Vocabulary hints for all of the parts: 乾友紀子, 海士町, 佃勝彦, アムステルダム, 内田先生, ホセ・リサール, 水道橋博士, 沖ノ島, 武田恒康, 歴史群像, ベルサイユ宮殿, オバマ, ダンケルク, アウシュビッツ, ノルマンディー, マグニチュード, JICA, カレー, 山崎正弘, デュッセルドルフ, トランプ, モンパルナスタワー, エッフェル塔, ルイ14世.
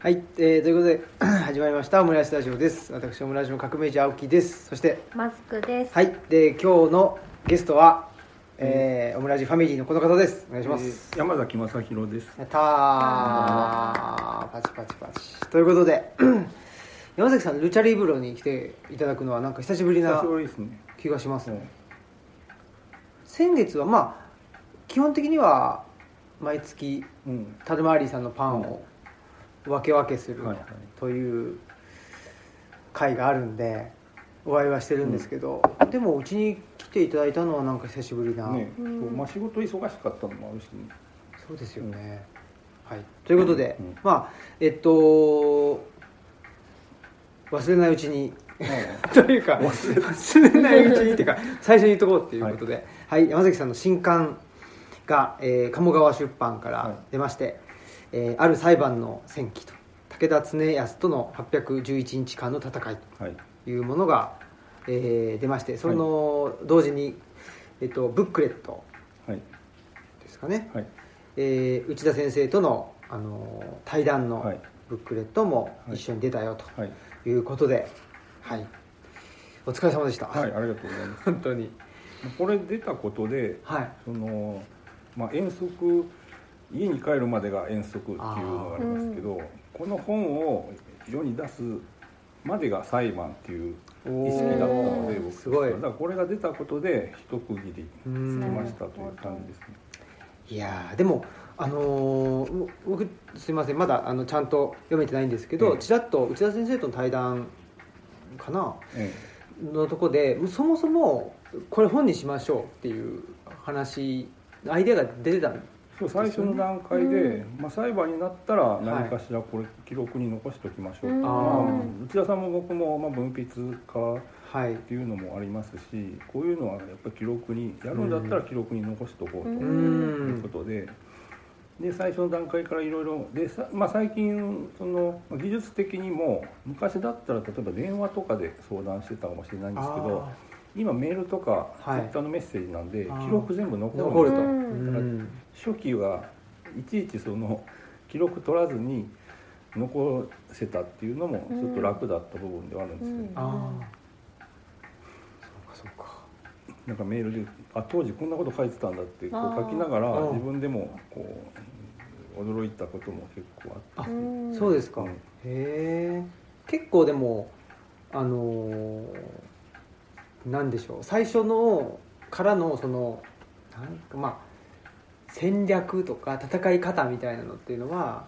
はい、ということで始まりましたオムライスラジオです。私オムライスの革命児青木です。そしてマスクです。はい、で今日のゲストは、オムライスファミリーのこの方です。お願いします。山崎正弘です。やったー、パチパチパチ。ということで山崎さんルチャリブロに来ていただくのはなんか久しぶりな気がしますね、先月はまあ基本的には毎月タルマーリーさんのパンを、分けするという会があるんでお会いはしてるんですけど、でもうちに来ていただいたのはなんか久しぶりな、まあ、仕事忙しかったのもあるし、ね、そうですよね、はい、ということで、まあ忘れないうちにというか忘れないうちにっていうか最初に言っとこうっていうことで、はい、山崎さんの新刊が、鴨川出版から出まして、ある裁判の戦記と武田恒康との811日間の戦いというものが、出まして、その同時に、ブックレットですかね、内田先生との、対談のブックレットも一緒に出たよということで、お疲れ様でした。はい、ありがとうございます。本当にこれ出たことで、そのまあ、遠足家に帰るまでが遠足っていうのがありますけど、この本を世に出すまでが裁判っていう意識だったので、すごい。だからこれが出たことで一区切りつきましたという感じですね。いやでも僕すいませんまだちゃんと読めてないんですけど、ちらっと内田先生との対談かな、のとこでそもそもこれ本にしましょうっていう話アイデアが出てたの。最初の段階で、まあ、裁判になったら何かしらこれ記録に残しておきましょうとか、内田さんも僕もまあ文筆家っていうのもありますし、こういうのはやっぱり記録にやるんだったら記録に残しておこうということで、最初の段階からいろいろで、まあ、最近その技術的にも昔だったら例えば電話とかで相談してたかもしれないんですけど、今メールとかツイッターのメッセージなんで記録全部残ると、初期はいちいちその記録取らずに残せたっていうのもちょっと楽だった部分ではあるんですけど、そうかそうか、なんかメールで当時こんなこと書いてたんだってこう書きながら自分でもこう驚いたことも結構あって、そうですか、へえ。結構でもなんでしょう、最初のからのそのなんかまあ戦略とか戦い方みたいなのっていうのは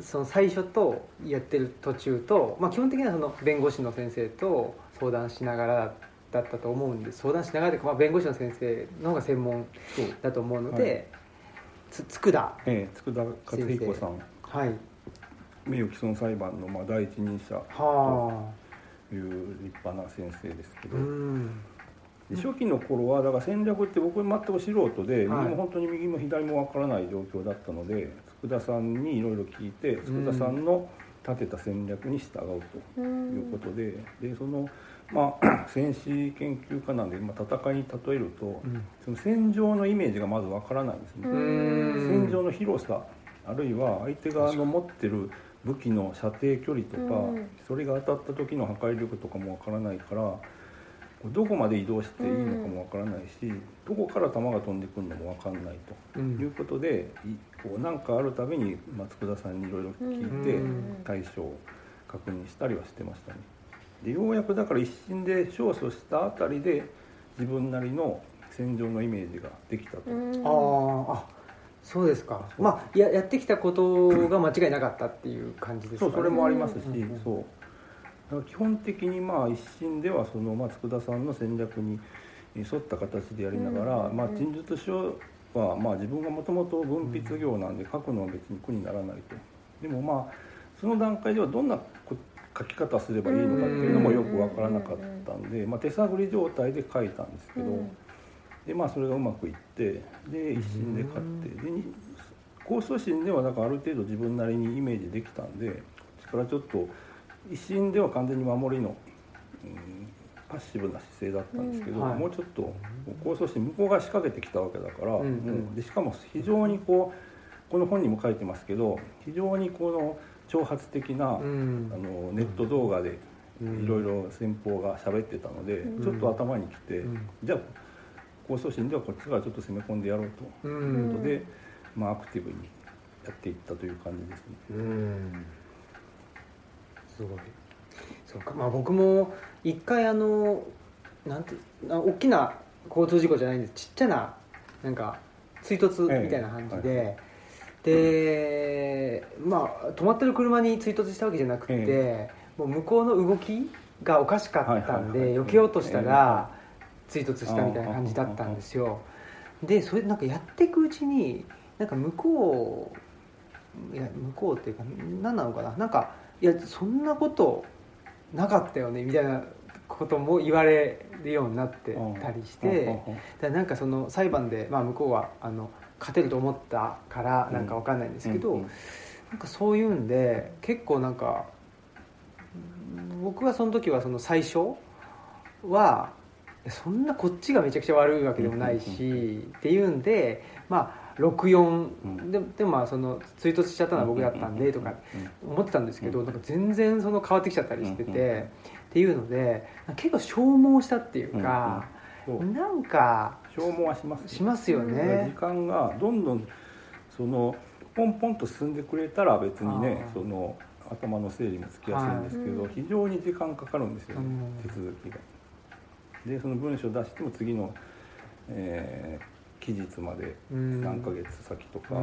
その最初とやってる途中と、まあ、基本的にはその弁護士の先生と相談しながらだったと思うんで、相談しながらで、まあ、弁護士の先生の方が専門だと思うので、佃勝彦さん、名誉毀損裁判のまあ第一人者という立派な先生ですけど、で初期の頃はだから戦略って僕全く素人で、も本当に右も左も分からない状況だったので、佃さんにいろいろ聞いて佃さんの立てた戦略に従うということで、でその、まあ、戦史研究家なんで、まあ、戦いに例えると、その戦場のイメージがまず分からないんですね。戦場の広さ、あるいは相手側の持ってる武器の射程距離とか、それが当たった時の破壊力とかもわからないから、どこまで移動していいのかもわからないし、どこから弾が飛んでくるのもわかんないということで、こうなんかあるたびに佃さんにいろいろ聞いて対処を確認したりはしてましたね。でようやくだから一審で勝訴したあたりで自分なりの戦場のイメージができたと。そうですか。まあ、やってきたことが間違いなかったっていう感じですかね。それもありますし、だから基本的にまあ一審ではその佃さんの戦略に沿った形でやりながら、まあ、陳述書はまあ自分がもともと文筆業なんで書くのは別に苦にならないと。でもまあその段階ではどんな書き方すればいいのかっていうのもよくわからなかったんで、まあ、手探り状態で書いたんですけど、でまあ、それがうまくいって、で一審で勝って、で控訴審ではなんかある程度自分なりにイメージできたんで、こっちからちょっと一審では完全に守りの、パッシブな姿勢だったんですけど、もうちょっと控訴審向こうが仕掛けてきたわけだから、でしかも非常にこうこの本にも書いてますけど、非常にこの挑発的な、うん、ネット動画でいろいろ先方が喋ってたので、うん、ちょっと頭にきて、うん、じゃあ控訴審ではこっちからちょっと攻め込んでやろうということで、うんまあ、アクティブにやっていったという感じですね。うんすごいそうか、まあ、僕も一回なんて大きな交通事故じゃないんですちっちゃななんか追突みたいな感じで、で、まあ、止まってる車に追突したわけじゃなくて、もう向こうの動きがおかしかったんで、避けようとしたら追突したみたいな感じだったんですよ。でそれなんかやっていくうちになんか向こうっていうか何なのかな、なんかいやそんなことなかったよねみたいなことも言われるようになってたりして、なんかその裁判で、まあ、向こうは勝てると思ったからなんか分かんないんですけど、なんかそういうんで結構なんか僕はその時はその最初はそんなこっちがめちゃくちゃ悪いわけでもないし、っていうんでまあ。64 でもまあその追突しちゃったのは僕だったんでとか思ってたんですけど、なんか全然その変わってきちゃったりしててっていうので結構消耗したっていうか、なんか消耗はしますよね。時間がどんどんそのポンポンと進んでくれたら別にねその頭の整理もつきやすいんですけど、非常に時間かかるんですよね手続きが。でその文書出しても次の期日まで何ヶ月先とか、だ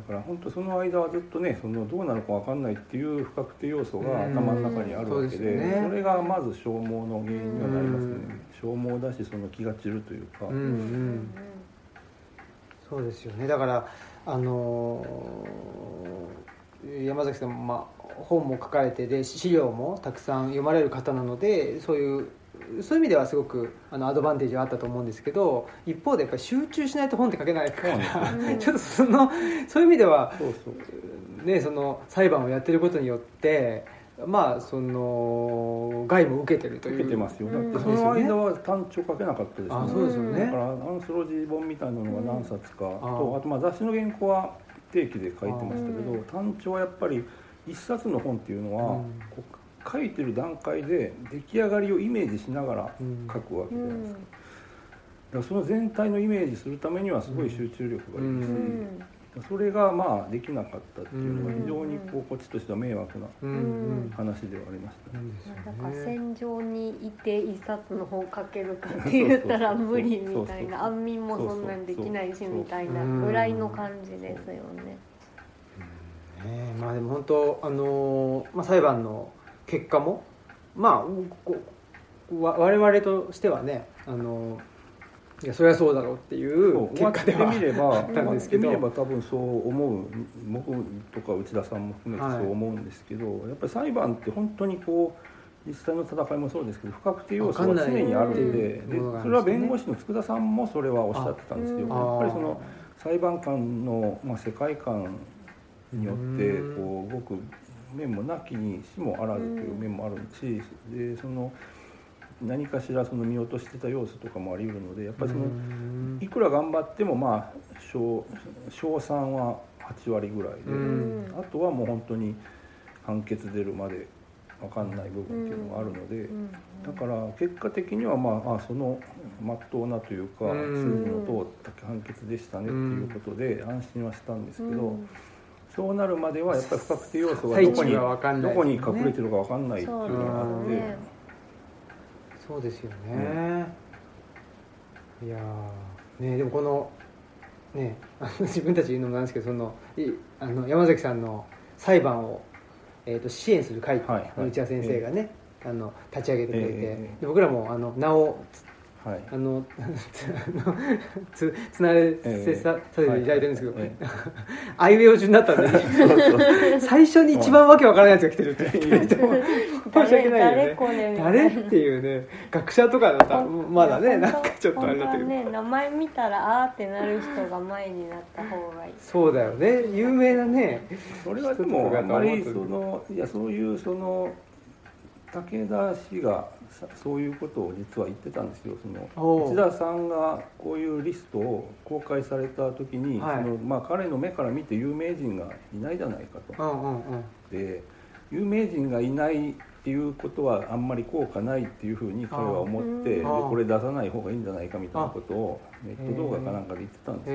から本当その間はずっとねそのどうなるか分かんないっていう不確定要素が頭の中にあるわけで、それがまず消耗の原因にはなりますね。消耗だしその気が散るというか、そうですよね。だから山崎さんも、まあ、本も書かれてで資料もたくさん読まれる方なのでそういう意味ではすごくアドバンテージはあったと思うんですけど、一方でやっぱり集中しないと本って書けないから、ちょっとそういう意味ではねその裁判をやってることによってまあその害も受けてるという。受けてますよ。だってその間は単調書けなかったですね。あ、そうですよね。だからアンソロジー本みたいなのが何冊かと、あとまあ雑誌の原稿は定期で書いてましたけど、単調はやっぱり一冊の本っていうのは書いてる段階で出来上がりをイメージしながら書くわけじゃないですか。だからその全体のイメージするためにはすごい集中力がいるし、それがまあできなかったっていうのが非常にこっちとしては迷惑な話ではありました、だから戦場にいて一冊の本書けるかって言ったら無理みたいな、安眠もそんなんできないしみたいなぐらいの感じですよね。まあでも本当まあ、裁判の結果も、まあ、我々としてはねいやそりゃそうだろうっていう結果ではあったんですけど、終わってみれば多分そう思う、僕とか内田さんも含めてそう思うんですけど、やっぱり裁判って本当にこう実際の戦いもそうですけど不確定要素が常にあるの で、それは弁護士の佃さんもそれはおっしゃってたんですよ。やっぱりその裁判官の、まあ、世界観によってこう動く面もなきにしもあらずという面もあるし、でその何かしらその見落としてた要素とかもあり得るので、やっぱりそのいくら頑張ってもまあ賞賛は8割ぐらいで、あとはもう本当に判決出るまで分かんない部分っていうのがあるので、だから結果的にはまあその真っ当なというか筋の通った判決でしたねっていうことで安心はしたんですけど。そうなるまではやっぱり不確定要素がどこに隠れてるか分かんないっていうのがあって、そうですよね、いやねでもこのね自分たち言うのもなんですけど、その山崎さんの裁判を支援する会の内田先生がね立ち上げてくれて、で僕らも名をつなれさせていただいてるんですけど、あいうえお順だったんで最初に一番わけわからないやつが来てるって申し訳ないよね、誰っていうね、学者とかだったらまだねなんかちょっとあれだったけど、名前見たらあーってなる人が前になった方がいい。そうだよね、有名なね。それはでもあまりそういうその武田氏がそういうことを実は言ってたんですよ。その内田さんがこういうリストを公開された時に、はい、そのまあ、彼の目から見て有名人がいないじゃないかと、で有名人がいないっていうことはあんまり効果ないっていうふうに彼は思って、でこれ出さない方がいいんじゃないかみたいなことをネット動画かなんかで言ってたんです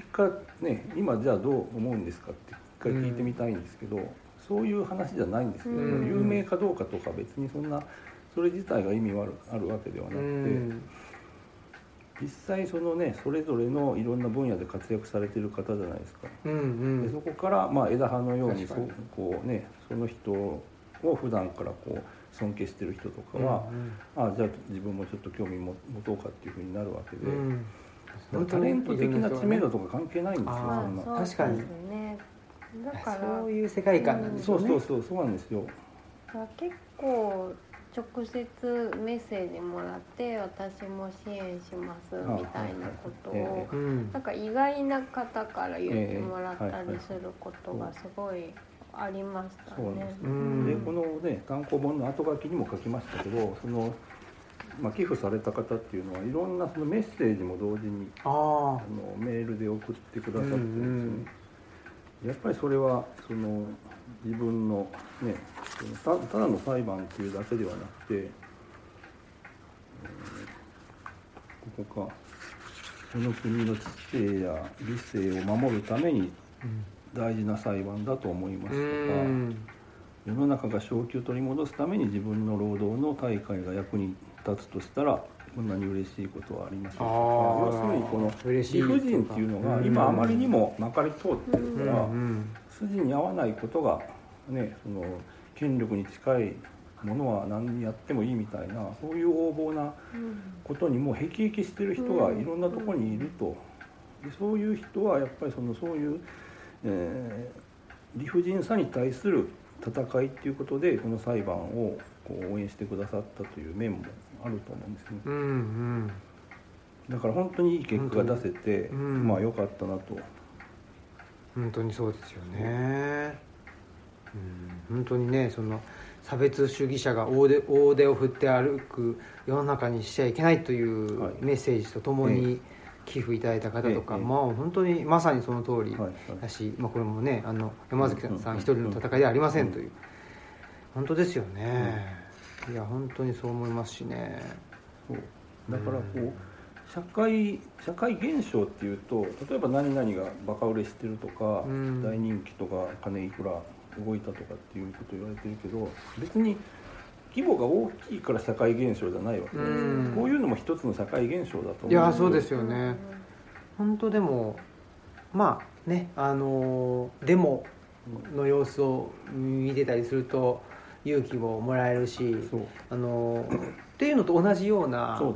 けど、結果ね、今じゃあどう思うんですかって一回聞いてみたいんですけど、そういう話じゃないんですけど、有名かどうかとか別にそんなそれ自体が意味はあるわけではなくて、実際そのね、それぞれのいろんな分野で活躍されている方じゃないですか、でそこからまあ枝葉のようにこう、ね、その人を普段からこう尊敬してる人とかは、あ、じゃあ自分もちょっと興味持とうかっていうふうになるわけで、タレント的な知名度とか関係ないんですよ、確かにだからそういう世界観なんですよね。そうなんですよ。結構直接メッセージもらって私も支援しますみたいなことをなんか意外な方から言ってもらったりすることがすごいありましたね。でこのね、単行本の後書きにも書きましたけど、その、まあ、寄付された方っていうのはいろんなそのメッセージも同時にメールで送ってくださってるんですよね。やっぱりそれはその自分のね、ただの裁判っていうだけではなくて、ここか、この国の知性や理性を守るために大事な裁判だと思いますとか、世の中が正気を取り戻すために自分の労働の大会が役に立つとしたら、こんなに嬉しいことはありませんとか、要するにこの理不尽っていうのが今あまりにもまかり通ってるから、筋に合わないことがね、その権力に近いものは何やってもいいみたいな、そういう横暴なことにもうへきへきしてる人がいろんなところにいると。でそういう人はやっぱりそういう、理不尽さに対する戦いっていうことでこの裁判をこう応援してくださったという面もあると思うんですね。だから本当にいい結果が出せて、まあ良かったなと。本当にそうですよね。本当にね、その差別主義者が大手を振って歩く世の中にしちゃいけないというメッセージとともに寄付いただいた方とか、まあ本当にまさにその通りだし、まあ、これもね、山崎さん一人の戦いではありませんという、本当ですよね。いや本当にそう思いますしね。そうだからこう、社会現象っていうと、例えば何々がバカ売れしてるとか、大人気とか金いくら動いたとかっていうことを言われてるけど、別に規模が大きいから社会現象じゃないわけです、こういうのも一つの社会現象だと思うんですよ。いやそうですよね。本当でもまあね、デモの様子を見てたりすると勇気ももらえるし、っていうのと同じような、ね、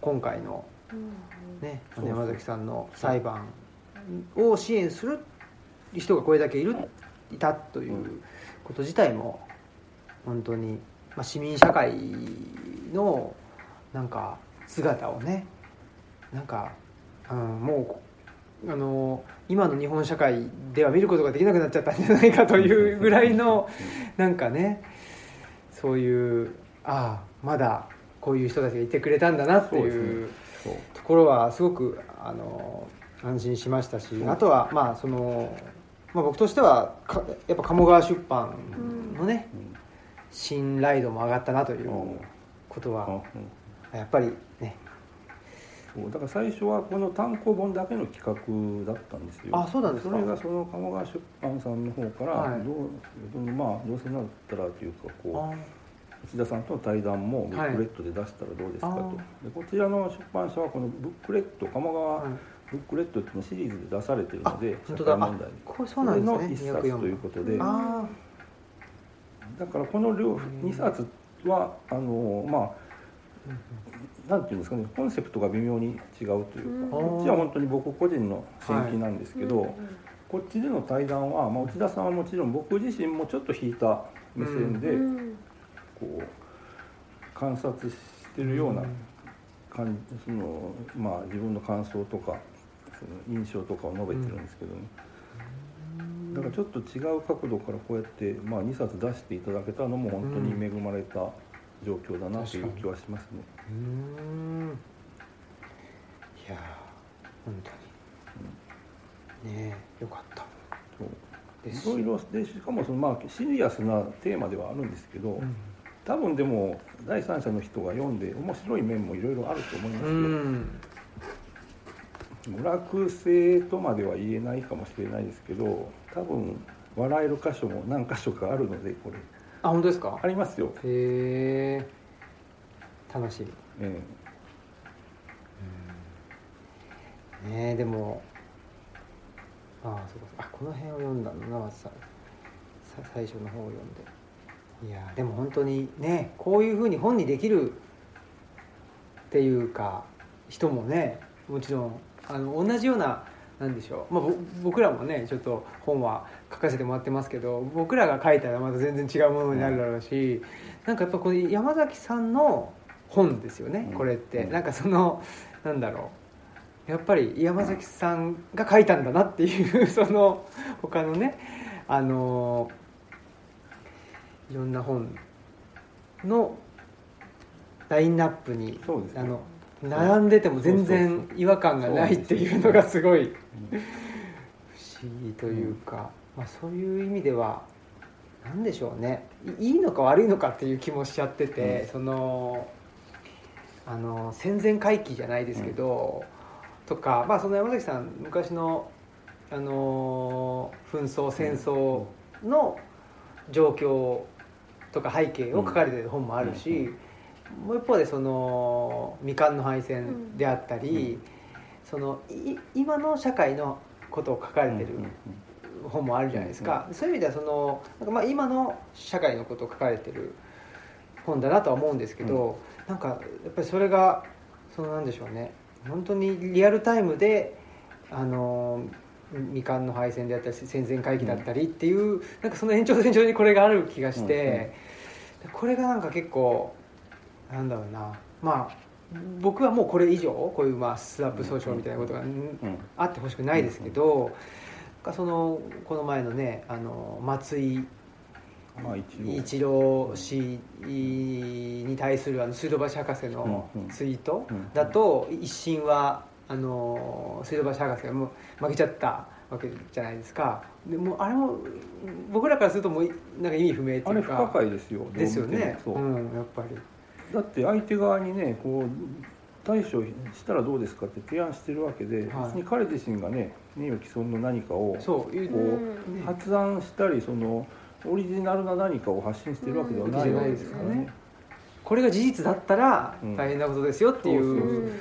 今回の、ね、山崎さんの裁判を支援する人がこれだけいたということ自体も本当に、まあ、市民社会のなんか姿をね、なんか、もう今の日本社会では見ることができなくなっちゃったんじゃないかというぐらいのなんかね、そういう、ああまだこういう人たちがいてくれたんだなっていうところはすごく安心しましたし、あとはまあまあ、僕としてはやっぱ鴨川出版のね、信頼度も上がったなということはやっぱりね。だから最初はこの単行本だけの企画だったんですよ。あ、そうなんですか。それがその鴨川出版さんの方から、まあ、どうせなったらというか、こう内田さんとの対談もブックレットで出したらどうですかと、でこちらの出版社はこのブックレット、鴨川ブックレットっていうのシリーズで出されているので、社会問題の一冊ということで、だからこの両2冊はまあなんていうんですかね、コンセプトが微妙に違うというか、こっちは本当に僕個人の選起なんですけど、こっちでの対談は、まあ、内田さんはもちろん僕自身もちょっと引いた目線でこう観察してるような感じ、まあ、自分の感想とかその印象とかを述べてるんですけどね。だからちょっと違う角度からこうやって、まあ、2冊出していただけたのも本当に恵まれた状況だなという気はしますね。いや本当に、ねえ、よかった。そういろいろで、しかもその、まあ、シリアスなテーマではあるんですけど、多分でも第三者の人が読んで面白い面もいろいろあると思いますよ。娯楽性とまでは言えないかもしれないですけど、多分笑える箇所も何箇所かあるので、これ。あ、本当ですか？ありますよ。へえ、楽しい。ねえ、でもあ、そうか、あ、この辺を読んだのな、最初の方を読んで。いやでも本当にね、こういう風に本にできるっていうか人もね、もちろん同じような、なんでしょう、まあ、僕らもねちょっと本は書かせてもらってますけど、僕らが書いたらまた全然違うものになるだろうし、なんかやっぱこの山崎さんの本ですよね、これって、なんかそのなんだろう、やっぱり山崎さんが書いたんだなっていうその他のねいろんな本のラインナップに、そうですね、並んでても全然違和感がないっていうのがすごい不思議というか、まあ、そういう意味では何でしょうね、いいのか悪いのかっていう気もしちゃってて、その戦前回帰じゃないですけど、とか、まあ、その山崎さん昔の、紛争戦争の状況とか背景を書かれている本もあるし、もう一方でその未完の敗戦であったり、その今の社会のことを書かれている本もあるじゃないですか、そういう意味ではそのなんか、まあ、今の社会のことを書かれている本だなとは思うんですけど、なんかやっぱりそれがそのなんでしょうね、本当にリアルタイムで未完の敗戦であったり戦前回帰だったりっていう、なんかその延長にこれがある気がして、これがなんか結構なんだろうな、まあ僕はもうこれ以上こういうまあスラップ訴訟みたいなことがあってほしくないですけど、そのこの前のね松井一郎氏に対する水道橋博士のツイートだと、一審は水道橋博士がもう負けちゃったわけじゃないですか。でもうあれも僕らからするともうなんか意味不明というか、あれ不可解ですよ。ですよね。そう、やっぱりだって相手側にね、こう対処したらどうですかって提案してるわけで、別に彼自身がね名誉毀損の何かをこう発案したり、そのオリジナルな何かを発信してるわけではないわけですからね。これが事実だったら大変なことですよっていう。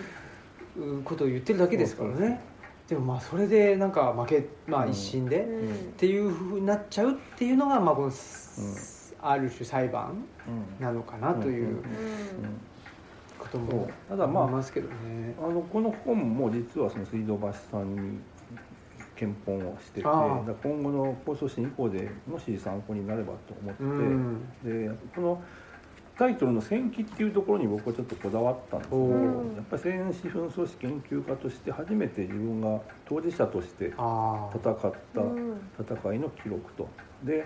ことを言ってるだけですからね。でもまあそれでなんか負け、まあ、一審で、っていう風になっちゃうっていうのが、まあこのある種裁判なのかなということも思いますけどね。この本も実はその水道橋さんに検本をしてて、だ今後の交渉審以降でもし参考になればと思って、でこのタイトルの戦記っていうところに僕はちょっとこだわったんですけど、やっぱり戦士紛争史研究家として初めて自分が当事者として戦った戦いの記録と、で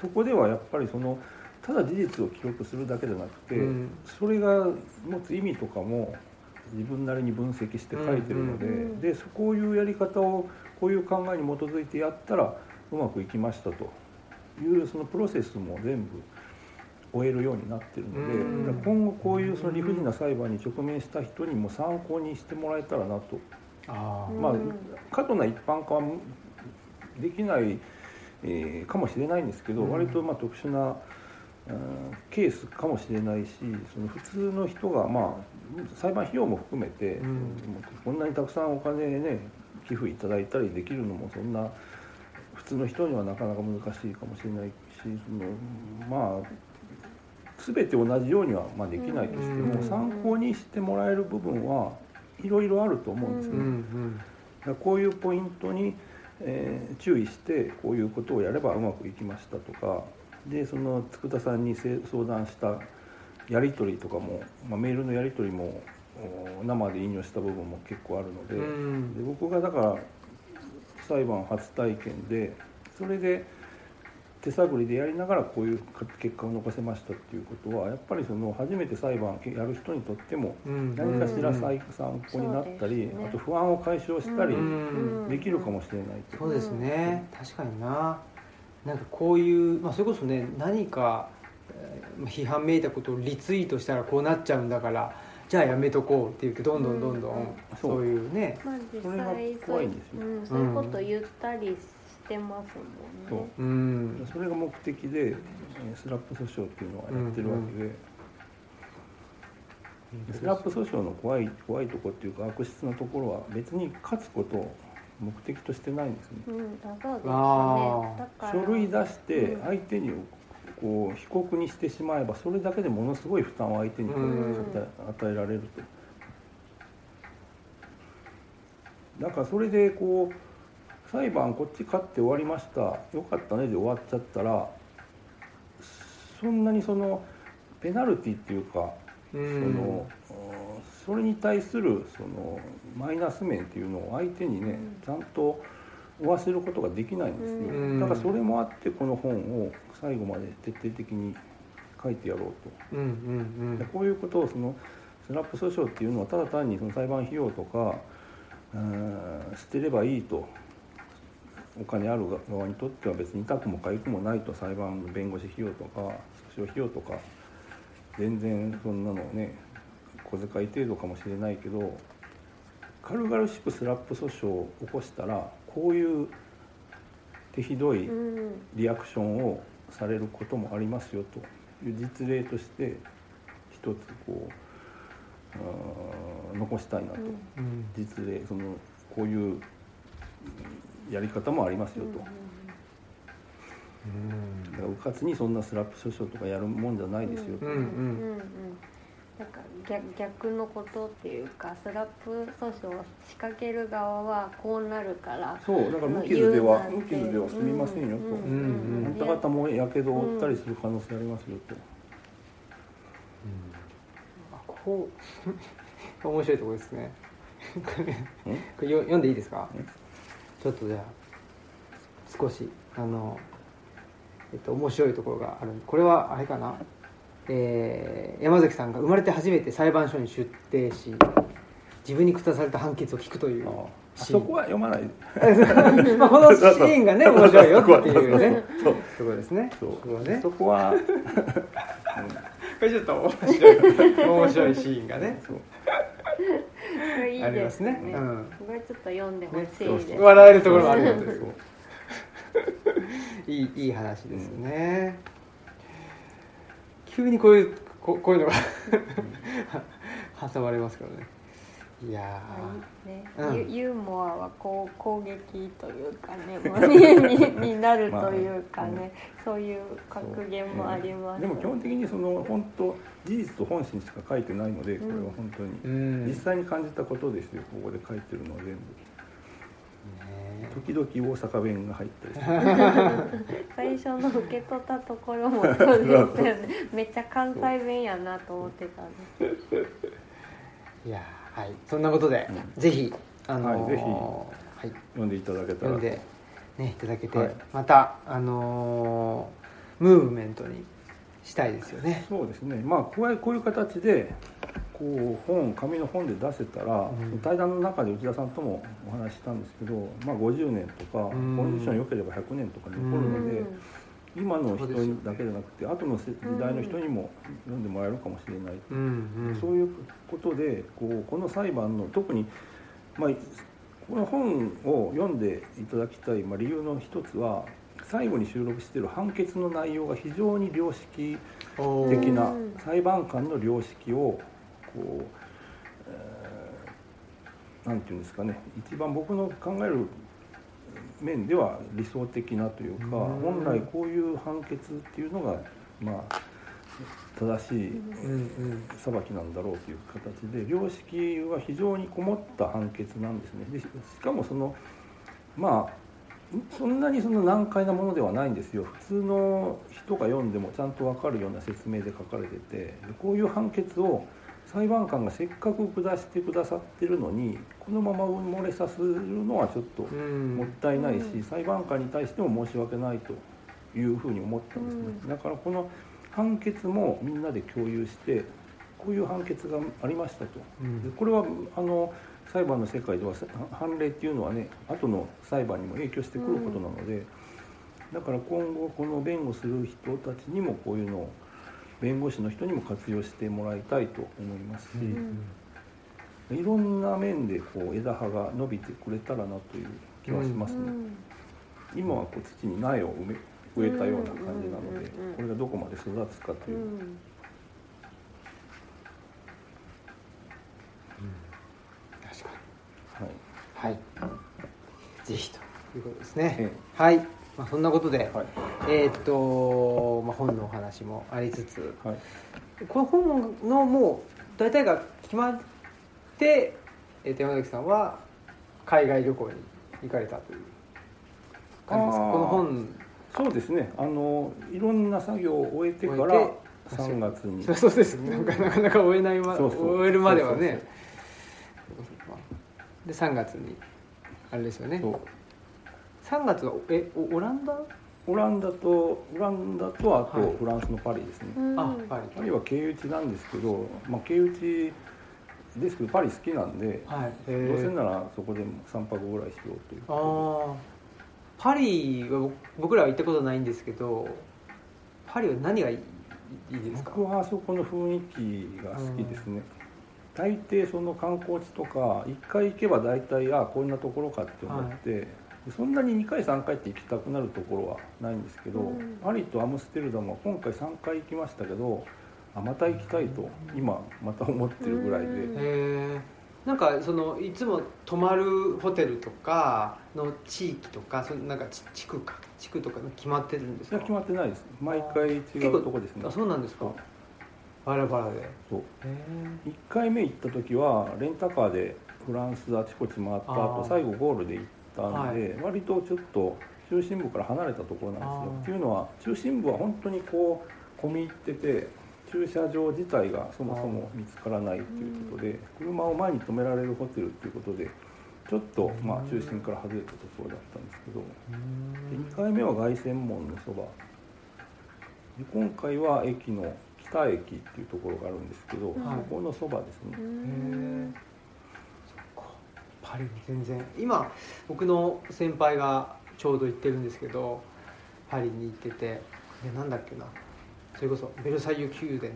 そこではやっぱりそのただ事実を記録するだけじゃなくて、それが持つ意味とかも自分なりに分析して書いてるので、でこういうやり方をこういう考えに基づいてやったらうまくいきましたというそのプロセスも全部終えるようになっているので、今後こういうその理不尽な裁判に直面した人にも参考にしてもらえたらなと。まあ過度な一般化はできない、かもしれないんですけど、割とまあ特殊な、ケースかもしれないし、その普通の人が、まあ、裁判費用も含めて、こんなにたくさんお金ね寄付いただいたりできるのもそんな普通の人にはなかなか難しいかもしれないし、そのまあ全て同じようにはまあできないとしても、参考にしてもらえる部分はいろいろあると思うんですよね。だこういうポイントに、注意してこういうことをやればうまくいきましたとかで、その佃田さんに相談したやり取りとかも、まあ、メールのやり取りも生で引用した部分も結構あるので、で僕がだから裁判初体験でそれで手探りでやりながらこういう結果を残せましたっていうことはやっぱりその初めて裁判やる人にとっても何かしら参考になったり、あと不安を解消したりできるかもしれないという。そうですね、確かにな。なんかこういう、まあ、それこそね何か批判めいたことをリツイートしたらこうなっちゃうんだからじゃあやめとこうっていうけどどんどんそういうね、まあ、実際怖いんですよ、そういうこと言ったりしてますもんね。 それが目的でスラップ訴訟っていうのはやってるわけで、スラップ訴訟の怖いところっていうか悪質なところは別に勝つことを目的としてないんですね、だから書類出して相手にこう被告にしてしまえばそれだけでものすごい負担を相手に与えられると。だからそれでこう裁判こっち勝って終わりましたよかったねで終わっちゃったらそんなにそのペナルティっていうかそれに対するそのマイナス面っていうのを相手にねちゃんと負わせることができないんですよ、だからそれもあってこの本を最後まで徹底的に書いてやろうと、こういうことをそのスラップ訴訟っていうのはただ単にその裁判費用とか捨てればいいとお金ある側にとっては別に痛くも痒くもないと、裁判の弁護士費用とか訴訟費用とか全然そんなのね小遣い程度かもしれないけど軽々しくスラップ訴訟を起こしたらこういう手ひどいリアクションをされることもありますよという実例として一つこう残したいなと、実例そのこういうやり方もありますよと、だからうかつにそんなスラップ訴訟とかやるもんじゃないですよと。なんか 逆のことっていうかスラップ訴訟を仕掛ける側はこうなるから、そうだから無傷では済みませんよと、あんた方もやけどを負ったりする可能性ありますよと、こう面白いところですねこれ読んでいいですか。ちょっとじゃあ少し面白いところがある。これはあれかな、山崎さんが生まれて初めて裁判所に出廷し自分に下された判決を聞くというシーン。そこは読まないまあこのシーンがね面白いよっていうねところですね。そこはこれちょっと面白いシーンがねいいありますね。これちょっと読んでほしいです、ね、笑えるところもあるのでいい話ですね、急にこういうのが挟まれますからね。いやー、ね、ユーモアはこう攻撃というかねになるというかね、そういう格言もあります、でも基本的にその本当事実と本心しか書いてないので、これは本当に、実際に感じたことですよ。ここで書いてるのは全部。時々大阪弁が入ったり最初の受け取ったところもそうですよねめっちゃ関西弁やなと思ってたんですいや、はい、そんなことで、ぜひ、ぜひ読んでいただけたら読んで、ね、いただけて、また、ムーブメントにしたいですよね。そうですね、まあ、こういう形でこう紙の本で出せたら、対談の中で内田さんともお話ししたんですけど、まあ、50年とかコンディション良ければ100年とか残るので、今の人だけじゃなくて後の時代の人にも読んでもらえるかもしれない、そういうことでこの裁判の特に、まあ、この本を読んでいただきたい、まあ、理由の一つは最後に収録している判決の内容が非常に良識的な、裁判官の良識をなんていうんですかね、一番僕の考える面では理想的なというか、本来こういう判決っていうのが、まあ、正しい裁きなんだろうという形で、良識は非常にこもった判決なんですね。でしかもその、まあそんなにその難解なものではないんですよ。普通の人が読んでもちゃんと分かるような説明で書かれてて、こういう判決を裁判官がせっかく下してくださってるのにこのまま埋もれさせるのはちょっともったいないし、裁判官に対しても申し訳ないというふうに思ったんですね。だからこの判決もみんなで共有してこういう判決がありましたと、でこれは裁判の世界では判例っていうのはね後の裁判にも影響してくることなので、だから今後この弁護する人たちにもこういうのを弁護士の人にも活用してもらいたいと思いますし、いろんな面でこう枝葉が伸びてくれたらなという気はしますね。今はこう土に苗を植えたような感じなので、これがどこまで育つかという。確かに。はい。はい。ぜひということですね。はい。まあ、そんなことで、はい、まあ、本のお話もありつつ、はい、この本のもう大体が決まって、山崎さんは海外旅行に行かれたという感じですか。この本、そうですね、いろんな作業を終えてから3月に、そうですね、なかなか終えない、終えるまではね、で3月にあれですよね。3月はオランダとあとフランスのパリですね、パリは経由地なんですけど、まあ、経由地ですけどパリ好きなんで、どうせならそこで3泊ぐらいしようということで。パリは僕らは行ったことないんですけど、パリは何がいいですか。僕はあそこの雰囲気が好きですね。大抵その観光地とか1回行けば大体こんなところかって思って、そんなに2回3回って行きたくなるところはないんですけど、パリとアムステルダムは今回3回行きましたけど、また行きたいと今また思ってるぐらいで、なんかそのいつも泊まるホテルとかの地域とか、なんか地区とか決まってるんですか。いや決まってないです。毎回違うとこですね。あ、そうなんですか。バラバラで。そう。1回目行った時はレンタカーでフランスあちこち回った後、最後ゴールで行ってで割とちょっと中心部から離れたところなんですよ。っていうのは中心部は本当にこう混み入ってて、駐車場自体がそもそも見つからないっていうことで、車を前に止められるホテルっていうことでちょっとまあ中心から外れたところだったんですけど、で2回目は凱旋門のそばで、今回は駅の北駅っていうところがあるんですけど、そこのそばですね。パリ全然、今僕の先輩がちょうど行ってるんですけど、パリに行ってて、なんだっけな、それこそベルサイユ宮殿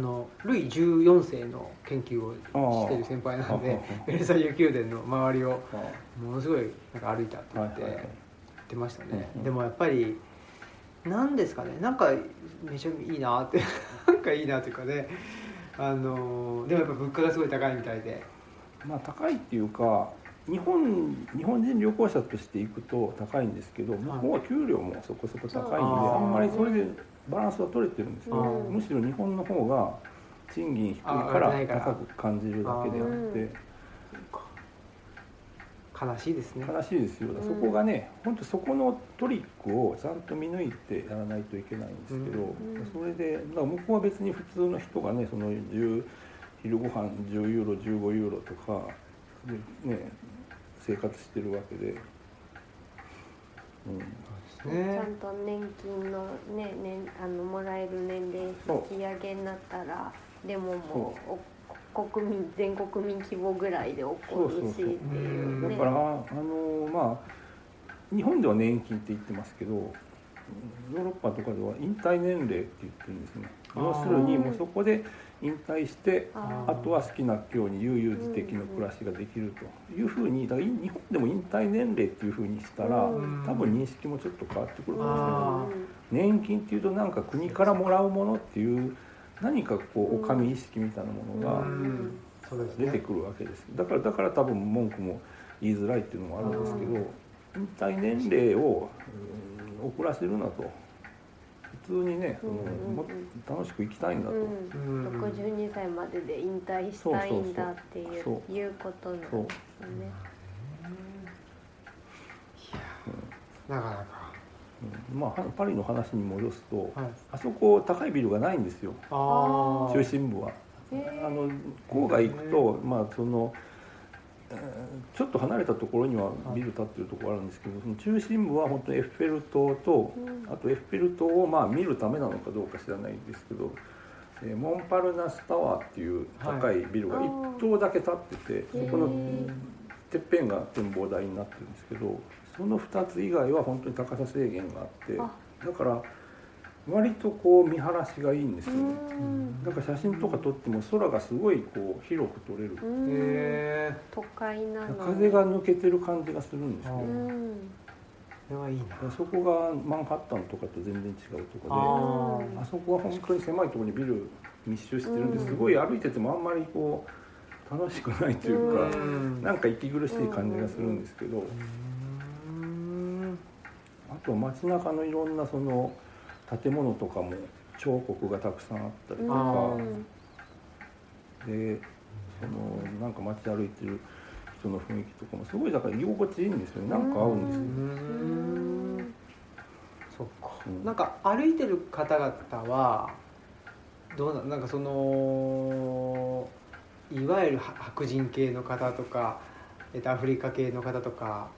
のルイ14世の研究をしてる先輩なんで、ベルサイユ宮殿の周りをものすごいなんか歩いたって言って、言ってましたね、でもやっぱりなんですかね、なんかめちゃいいなってなんかいいなというかね、でもやっぱ物価がすごい高いみたいで、まあ、高いっていうか日本人旅行者として行くと高いんですけど、向こうは給料もそこそこ高いんで、あんまりそれでバランスは取れてるんですけど、むしろ日本の方が賃金低いから高く感じるだけであって、悲しいですね。悲しいですよ。そこがね、本当そこのトリックをちゃんと見抜いてやらないといけないんですけど、それでだから向こうは別に普通の人がね、その昼ご飯10ユーロ15ユーロとかで、ね、生活してるわけで、そうですね、ちゃんと年金の、もらえる年齢引き上げになったら、でももう国民全国民規模ぐらいで起こるしっていう、ね、だからまあ日本では年金って言ってますけど、ヨーロッパとかでは引退年齢って言ってるんですね。要するにもうそこで引退して、あとは好きなように悠々自適の暮らしができるというふうに、だから日本でも引退年齢っていうふうにしたら、多分認識もちょっと変わってくるかもしれない。年金っていうとなんか国からもらうものっていう何かこうお上意識みたいなものが出てくるわけです。だから多分文句も言いづらいっていうのもあるんですけど、引退年齢を遅らせるなと。普通にね、も楽しく生きたいんだと、62歳までで引退したいんだっていうことなんですね。なかなか、まあ、パリの話に戻すと、あそこ高いビルがないんですよ、中心部は。郊外行くと、まあそのちょっと離れたところにはビル建ってるところあるんですけど、その中心部は本当にエッフェル塔と、あとエッフェル塔をまあ見るためなのかどうか知らないんですけど、モンパルナスタワーっていう高いビルが1棟だけ建ってて、そこのてっぺんが展望台になってるんですけど、その2つ以外は本当に高さ制限があって、だから割とこう見晴らしがいいんですよね。だから写真とか撮っても空がすごいこう広く撮れる。都会なの。風が抜けてる感じがするんですよ。それはいいな。そこがマンハッタンとかと全然違うとこで、あそこは本当に狭いところにビル密集してるんですごい歩いててもあんまりこう楽しくないというか、なんか息苦しい感じがするんですけど、あと街中のいろんなその建物とかも彫刻がたくさんあったりとかで、そのなんか街歩いてる人の雰囲気とかもすごいだから居心地いいんですよね。なんか合うんですよ。そっか。なんか歩いてる方々はどうなんかそのいわゆる白人系の方とか、アフリカ系の方とか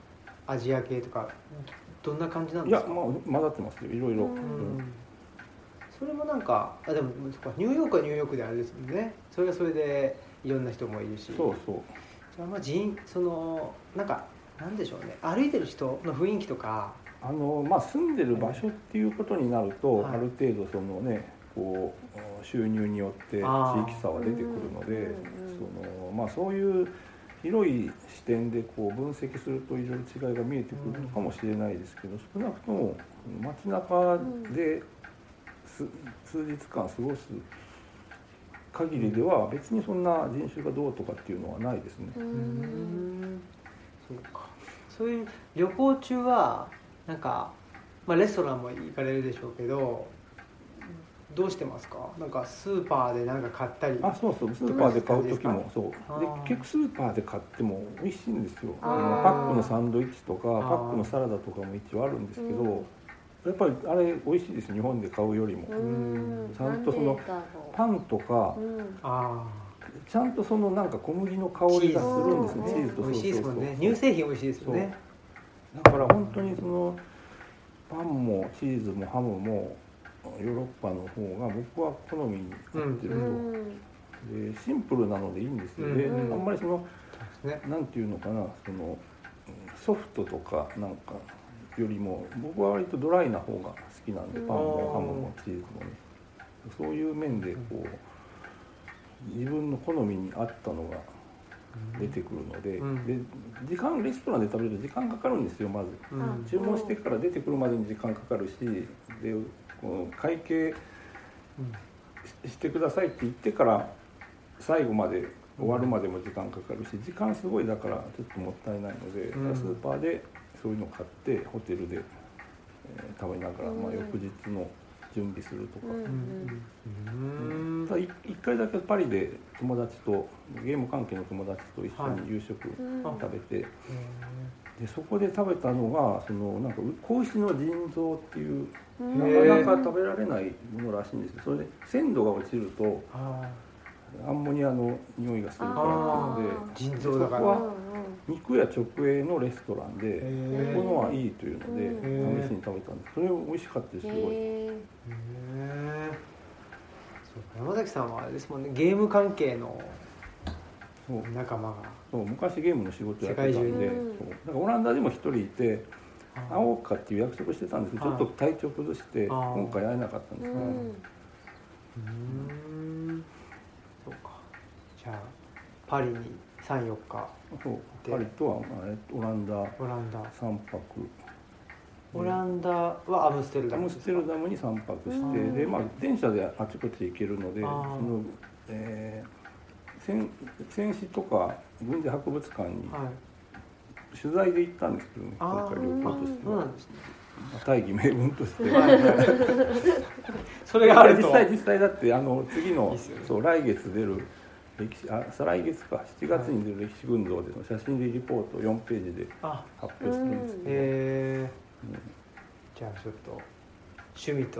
アジア系とか。どんな感じなんですか？いや、まあ、混ざってますよ、いろいろ。それもなんか、あ、でもニューヨークはニューヨークであれですもんね。それはそれでいろんな人もいるし。そうそう。じゃあまあそのなんかなんでしょうね。歩いてる人の雰囲気とか、まあ住んでる場所っていうことになると、はい、ある程度そのね、こう収入によって地域差は出てくるので、そのまあそういう。広い視点でこう分析するといろいろ違いが見えてくるのかもしれないですけど、少なくとも街中で数日間過ごす限りでは別にそんな人種がどうとかっていうのはないですね。そうか。そういう旅行中はなんか、まあ、レストランも行かれるでしょうけど。どうしてますか？なんかスーパーで何か買ったり、あ、そうそう、スーパーで買う時もそうで、結局スーパーで買っても美味しいんですよ。パックのサンドイッチとかパックのサラダとかも一応あるんですけど、やっぱりあれ美味しいです。日本で買うよりもちゃんとそのパンとか、ちゃんとそのなんか小麦の香りがするんですね。チーズと美味しいですもんね。乳製品美味しいですよね。だから本当にそのパンもチーズもハムもヨーロッパの方が僕は好みに合ってると、でシンプルなのでいいんですよね。あんまりそのなんていうのかな、そのソフトとかなんかよりも僕は割とドライな方が好きなんで、パンもハムもチーズもね、そういう面でこう自分の好みに合ったのが出てくるの で時間、レストランで食べると時間かかるんですよ。まず注文してから出てくるまでに時間かかるし、で会計してくださいって言ってから最後まで終わるまでも時間かかるし、時間すごいだからちょっともったいないので、スーパーでそういうの買ってホテルで食べながら、まあ翌日の準備するとか。ただ1回だけパリで友達とゲーム関係の友達と一緒に夕食食べて、でそこで食べたのがそのなんか子牛の腎臓っていうなかなか食べられないものらしいんですけど、それで鮮度が落ちるとアンモニアの匂いがするからっていうので、そこは肉屋直営のレストランでこのはいいというので試しに食べたんです。それ美味しかったです。すごい。山崎さんはあれですもんね、ゲーム関係の仲間が。そう、昔ゲームの仕事やってたんで、なんかオランダでも一人いて会おうかっていう約束してたんですけど、ちょっと体調崩して今回会えなかったんですね。そうか。じゃあパリに 3,4 日。そう、パリとはオランダ3泊。オランダはアムステルダムに3泊して、でまあ電車であちこち行けるので、その戦史とか軍事博物館に、取材で行ったんですけどね、今回旅行としては、大義名分としてそれがあると実際だって次のそう来月出る歴史、再来月か7月に出る歴史群像でその写真でリポートを4ページで発表するんですけど、じゃあちょっと趣味と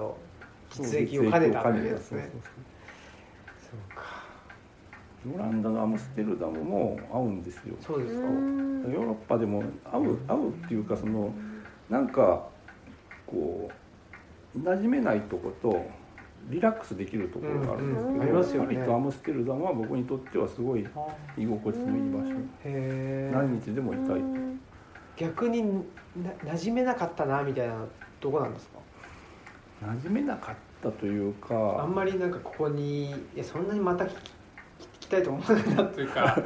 実益を兼ねたんですね。そうか。オランダのアムステルダムも合うんですよ。そうですか。ヨーロッパでも合うっていうか、そのなんかこう馴染めないとことリラックスできるところがあるんですけど、ありますよね。パリとアムステルダムは僕にとってはすごい居心地のいい場所。へえ。何日でもいたい。逆に馴染めなかったなみたいなどこなんですか。馴染めなかったというか、あんまりなんかここにそんなにまた聞きたいと思わないなというか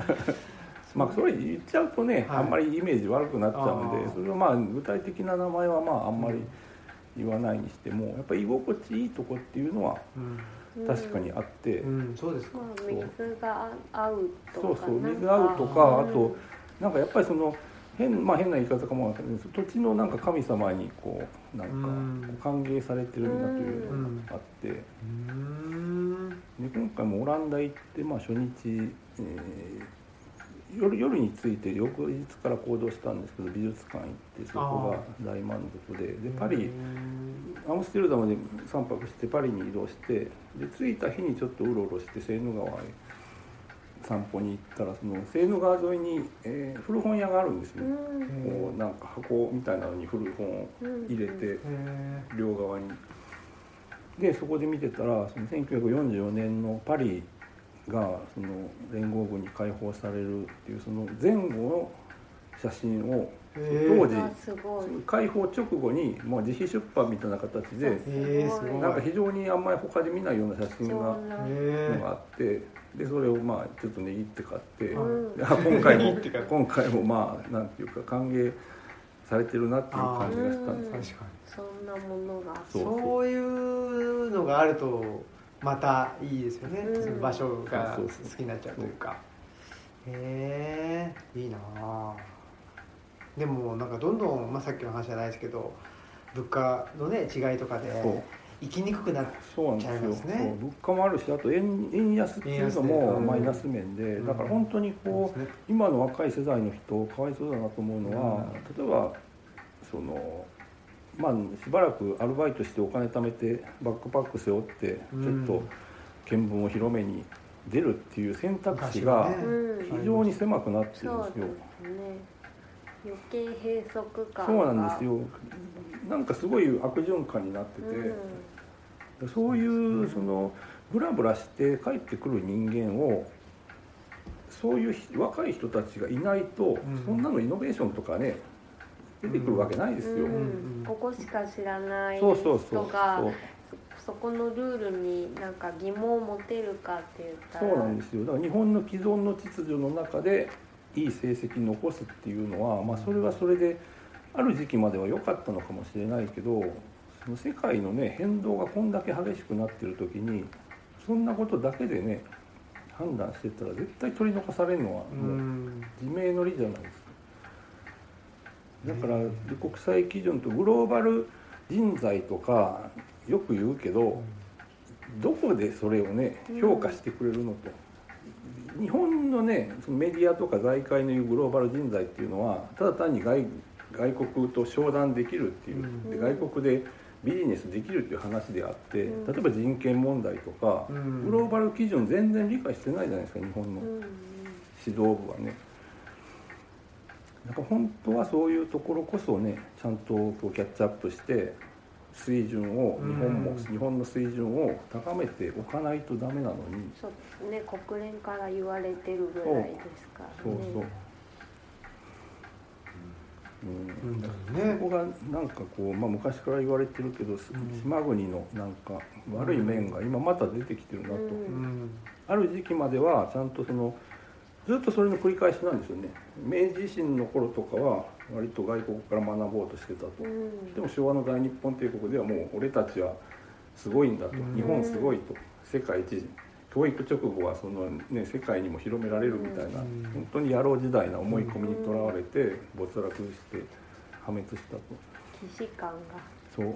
まあそれ言っちゃうとね、はい、あんまりイメージ悪くなっちゃうので、それはまあ具体的な名前はまああんまり言わないにしても、やっぱり居心地いいとこっていうのは確かにあって、うんうん、そうですか。水が合うとか、そうそう、水が合うとか、あとなんかやっぱりその変な言い方かもわからないですけど、土地のなんか神様にこうなんか歓迎されてるんだというのがあって、で今回もオランダ行って、まあ、初日、夜に着いて翌日から行動したんですけど、美術館行ってそこが大満足で、でパリ、アムステルダムで3泊してパリに移動して、で着いた日にちょっとうろうろしてセーヌ川へ散歩に行ったら、そのセーヌ川沿いに、古本屋があるんですよ、こうなんか箱みたいなのに古本を入れて、両側に。でそこで見てたら、その1944年のパリがその連合軍に解放されるっていうその前後の写真を、当時解放直後にもう自費出版みたいな形で、なんか非常にあんまり他で見ないような写真があって、でそれをまあちょっと握って買って、今回もまあなんていうか歓迎されてるなっていう感じがしたんです。確かにそんなものが、そういうのがあるとまたいいですよね。その場所が好きになっちゃうというか。へえ、いいなあ。でもなんかどんどん、まあ、さっきの話じゃないですけど、物価のね違いとかで生きにくくなっちゃいますね。物価もあるし、あと 円安っていうのもマイナス面で、だから本当にこう、今の若い世代の人かわいそうだなと思うのは、例えばそのまあしばらくアルバイトしてお金貯めてバックパック背負ってちょっと見聞を広めに出るっていう選択肢が非常に狭くなってるんですよ。余計閉塞感が、そうなんですよ。なんかすごい悪循環になってて、そういうそのブラブラして帰ってくる人間を、そういう若い人たちがいないと、そんなのイノベーションとかね出てくるわけないですよ。ここしか知らない人がそこのルールになんか疑問を持てるかって言ったら、そうなんですよ。だから日本の既存の秩序の中でいい成績残すっていうのは、まあ、それはそれである時期までは良かったのかもしれないけど、その世界のね変動がこんだけ激しくなってる時にそんなことだけでね判断してたら絶対取り残されるのはもう自明の利じゃないですか。だから国際基準とグローバル人材とかよく言うけど、どこでそれをね評価してくれるのと。日本のねそのメディアとか財界のいうグローバル人材っていうのは、ただ単に外国と商談できるっていう、で外国でビジネスできるっていう話であって、例えば人権問題とか、グローバル基準全然理解してないじゃないですか、日本の指導部はね。なんか本当はそういうところこそね、ちゃんとこうキャッチアップして水準を、日本の水準を高めておかないとダメなのに、そうですね、国連から言われてるぐらいですからね。そうそう、ここがなんかこう、まあ、昔から言われてるけど、島国のなんか悪い面が今また出てきてるなと、ある時期まではちゃんとそのずっとそれの繰り返しなんですよね。明治維新の頃とかは割と外国から学ぼうとしてたと、でも昭和の大日本帝国ではもう俺たちはすごいんだと、日本すごいと、世界一、教育直後はその、ね、世界にも広められるみたいな、本当に野郎時代な思い込みにとらわれて没落して破滅したと。既視感がそう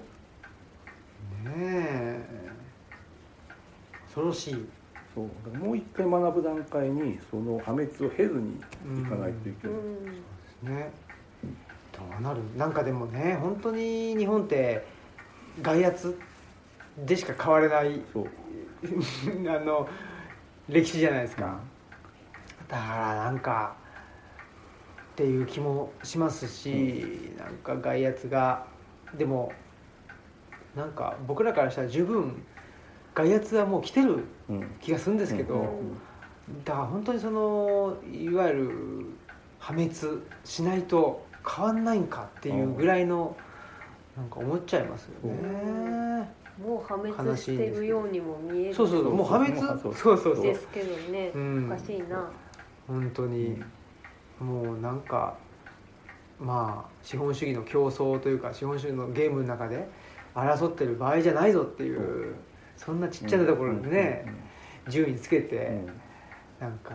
ねえ、恐ろしい。そうだ、もう一回学ぶ段階にその破滅を経ずにいかないといけない、そうですね。どうなるなんかでもね、本当に日本って外圧でしか変われないそうあの歴史じゃないですか、だからなんかっていう気もしますし、うん、なんか外圧がでもなんか僕らからしたら十分外圧はもう来てる気がするんですけど、うんうんうん、だから本当にそのいわゆる破滅しないと変わんないんかっていうぐらいのなんか思っちゃいますよね、うん、もう破滅してるようにも見える。そうそうそうもう破滅そうですけどね、うん、おかしいな本当に。もうなんかまあ資本主義の競争というか資本主義のゲームの中で争ってる場合じゃないぞっていう、うん、そんなちっちゃなところにね、うん、順位つけて、うん、なんか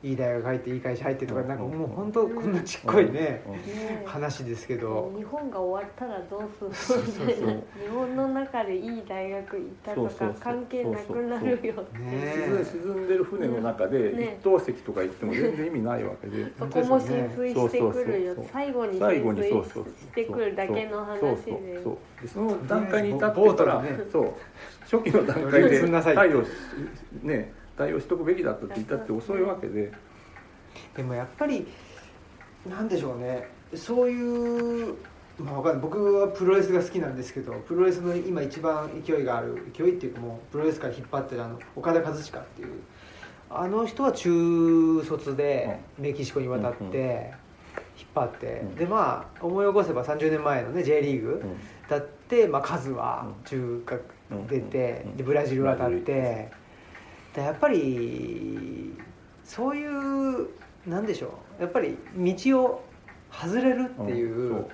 いい大学入っていい会社入ってとかなんかもう本当こんなちっこいね、うん、話ですけど、日本が終わったらどうするみたいなそう日本の中でいい大学行ったとか関係なくなるよって、ね、沈んでる船の中で一等席とか行っても全然意味ないわけで、ね、そこも浸水してくるよ、最後に浸水してくるだけの話で、その段階に至ってから、ね、そう初期の段階で対応しておくべきだったって言ったって遅いわけで、でもやっぱりなんでしょうね、そういう、まあ、わかんない、僕はプロレスが好きなんですけど、プロレスの今一番勢いがある、勢いっていうかもうプロレスから引っ張ってる岡田和親っていうあの人は中卒でメキシコに渡って引っ張って、うんうん、でまあ思い起こせば30年前のね J リーグだって、まあ、カズは中学出てでブラジル渡って。やっぱりそういう何でしょう、やっぱり道を外れるっていう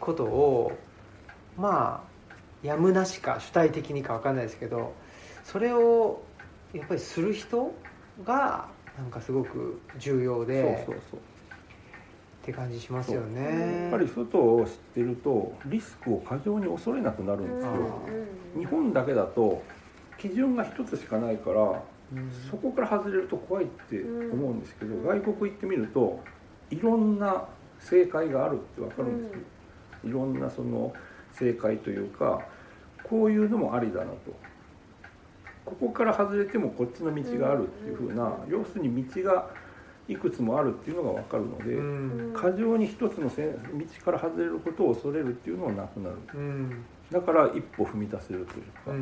ことを、うん、まあやむなしか主体的にか分かんないですけど、それをやっぱりする人がなんかすごく重要で、そうそうそうって感じしますよね。やっぱり外を知ってるとリスクを過剰に恐れなくなるんですよ。日本だけだと基準が一つしかないから、うん、そこから外れると怖いって思うんですけど、うん、外国行ってみるといろんな正解があるって分かるんですよ、うん、いろんなその正解というかこういうのもありだなと、ここから外れてもこっちの道があるっていう風な、うん、要するに道がいくつもあるっていうのが分かるので、うん、過剰に一つの道から外れることを恐れるっていうのはなくなる、うんだから一歩踏み出せるというか、うんう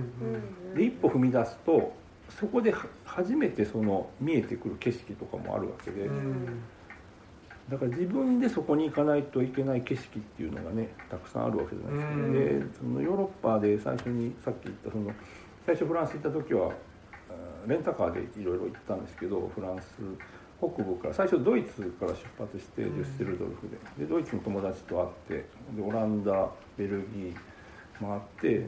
ん、で一歩踏み出すとそこで初めてその見えてくる景色とかもあるわけで、うん、だから自分でそこに行かないといけない景色っていうのがねたくさんあるわけじゃないですか、うん、でそのヨーロッパで最初にさっき言ったその最初フランス行った時はレンタカーでいろいろ行ったんですけど、フランス北部から最初ドイツから出発してデュッセルドルフ でドイツの友達と会ってでオランダベルギー回って、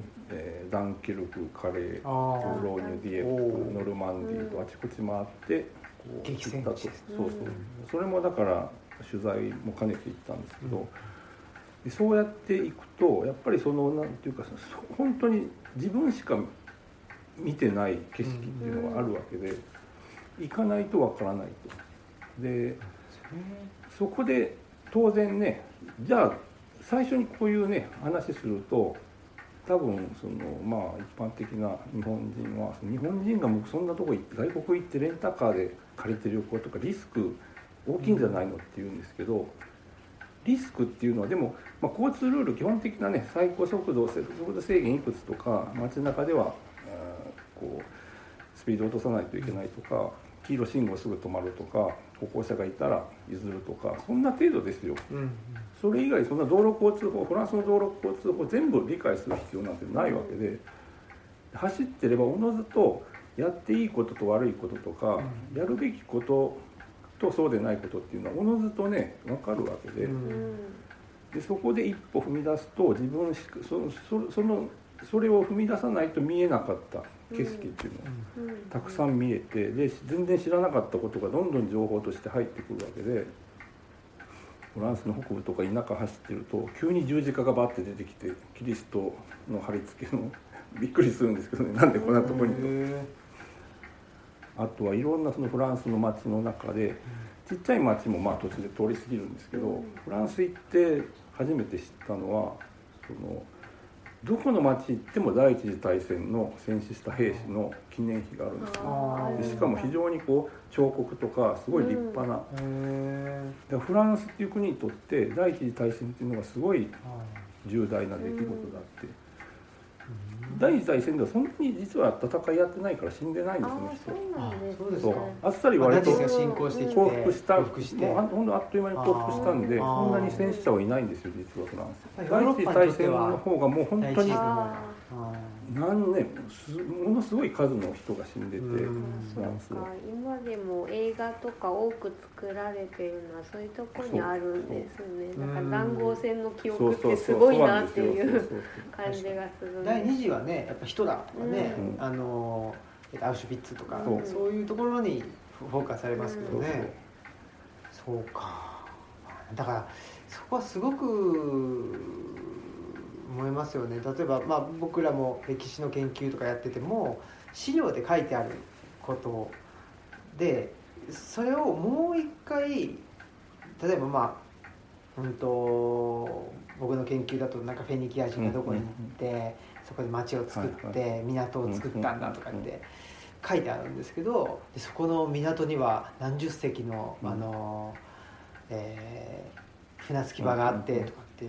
ダンケルク、カレー、ローニュ、ディエック、ノルマンディーとあちこち回ってこう激戦地です、ね、そうそう、それもだから取材も兼ねて行ったんですけど、うん、でそうやって行くとやっぱりそのなんていうか本当に自分しか見てない景色っていうのがあるわけで、うん、行かないとわからないと、でそこで当然ね、じゃあ最初にこういうね話すると多分そのまあ一般的な日本人は日本人がもうそんなとこ行って外国行ってレンタカーで借りて旅行とかリスク大きいんじゃないのって言うんですけど、リスクっていうのはでもまあ交通ルール基本的なね最高速度制限いくつとか街中ではこうスピード落とさないといけないとか黄色信号すぐ止まるとか歩行者がいたら譲るとかそんな程度ですよ、うんうん、それ以外そんな道路交通法フランスの道路交通法全部理解する必要なんてないわけで、走ってればおのずとやっていいことと悪いこととか、うん、やるべきこととそうでないことっていうのはおのずとね分かるわけ でそこで一歩踏み出すと自分それを踏み出さないと見えなかった景色っていうのがたくさん見えて、で全然知らなかったことがどんどん情報として入ってくるわけで、フランスの北部とか田舎走ってると急に十字架がバッて出てきてキリストの貼り付けのびっくりするんですけどね、なんでこんなとこにと。あとはいろんなそのフランスの街の中でちっちゃい街もまあ途中で通り過ぎるんですけど、フランス行って初めて知ったのはそのどこの町行っても第一次大戦の戦死した兵士の記念碑があるんですよ。しかも非常にこう彫刻とかすごい立派な、でフランスっていう国にとって第一次大戦っていうのがすごい重大な出来事だって、第一次大戦ではそんなに実は戦いやってないから死んでないんですね。あっさり割と降伏した、もうほんとあっという間に降伏したんで、そんなに戦死者はいないんですよ実はフランス。第一次大戦の方がもう本当に何年ものすごい数の人が死んでて、フランスは今でも映画とか多く作られているのはそういうとこにあるんですね。なんか塹壕戦の記憶ってすごいなっていう感じがする。第二次はね、やっぱヒトラーがね、アウシュビッツとかそういうところにフォーカスされますけどね。そうか、だからそこはすごく思いますよね。例えば、まあ、僕らも歴史の研究とかやってても資料で書いてあることでそれをもう一回、例えば、まあ、僕の研究だとなんかフェニキア人がどこに行ってそこで町を作って港を作ったんだとかって書いてあるんですけど、でそこの港には何十隻の、船着き場があってとかって、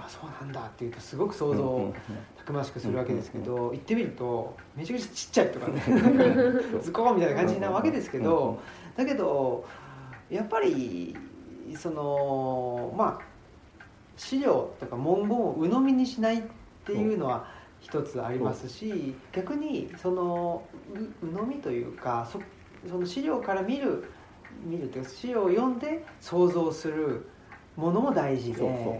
あ、そうなんだっていうとすごく想像をたくましくするわけですけど、行ってみるとめちゃくちゃちっちゃいとかねズコーンみたいな感じなわけですけど、だけどやっぱりそのまあ資料とか文言を鵜呑みにしないっていうのは一つありますし、逆にその鵜呑みというか、その資料から見るっていうか、資料を読んで想像するものも大事で。そうそうそ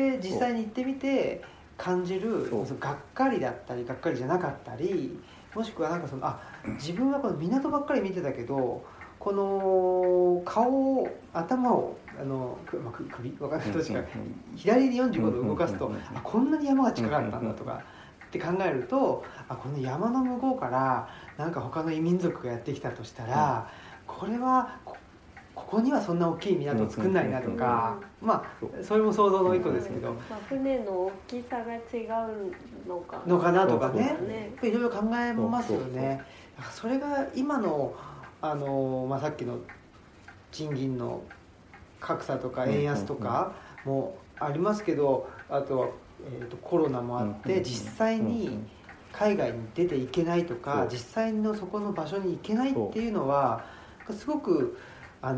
う、で実際に行ってみて感じるがっかりだったりがっかりじゃなかったり、もしくはなんかその、あ、自分はこの港ばっかり見てたけどこの顔を頭を首分かんないとしか左に45度動かすと、あ、こんなに山が近かったんだとかって考えると、あ、この山の向こうからなんか他の異民族がやってきたとしたら、これはここにはそんな大きい港を作んないなとか、まあそれも想像の一個ですけど、船の大きさが違うのかなとかね、いろいろ考えますよね。それが今の、まあ、さっきの賃金の格差とか円安とかもありますけど、あとは、コロナもあって実際に海外に出ていけないとか、実際のそこの場所に行けないっていうのはすごくま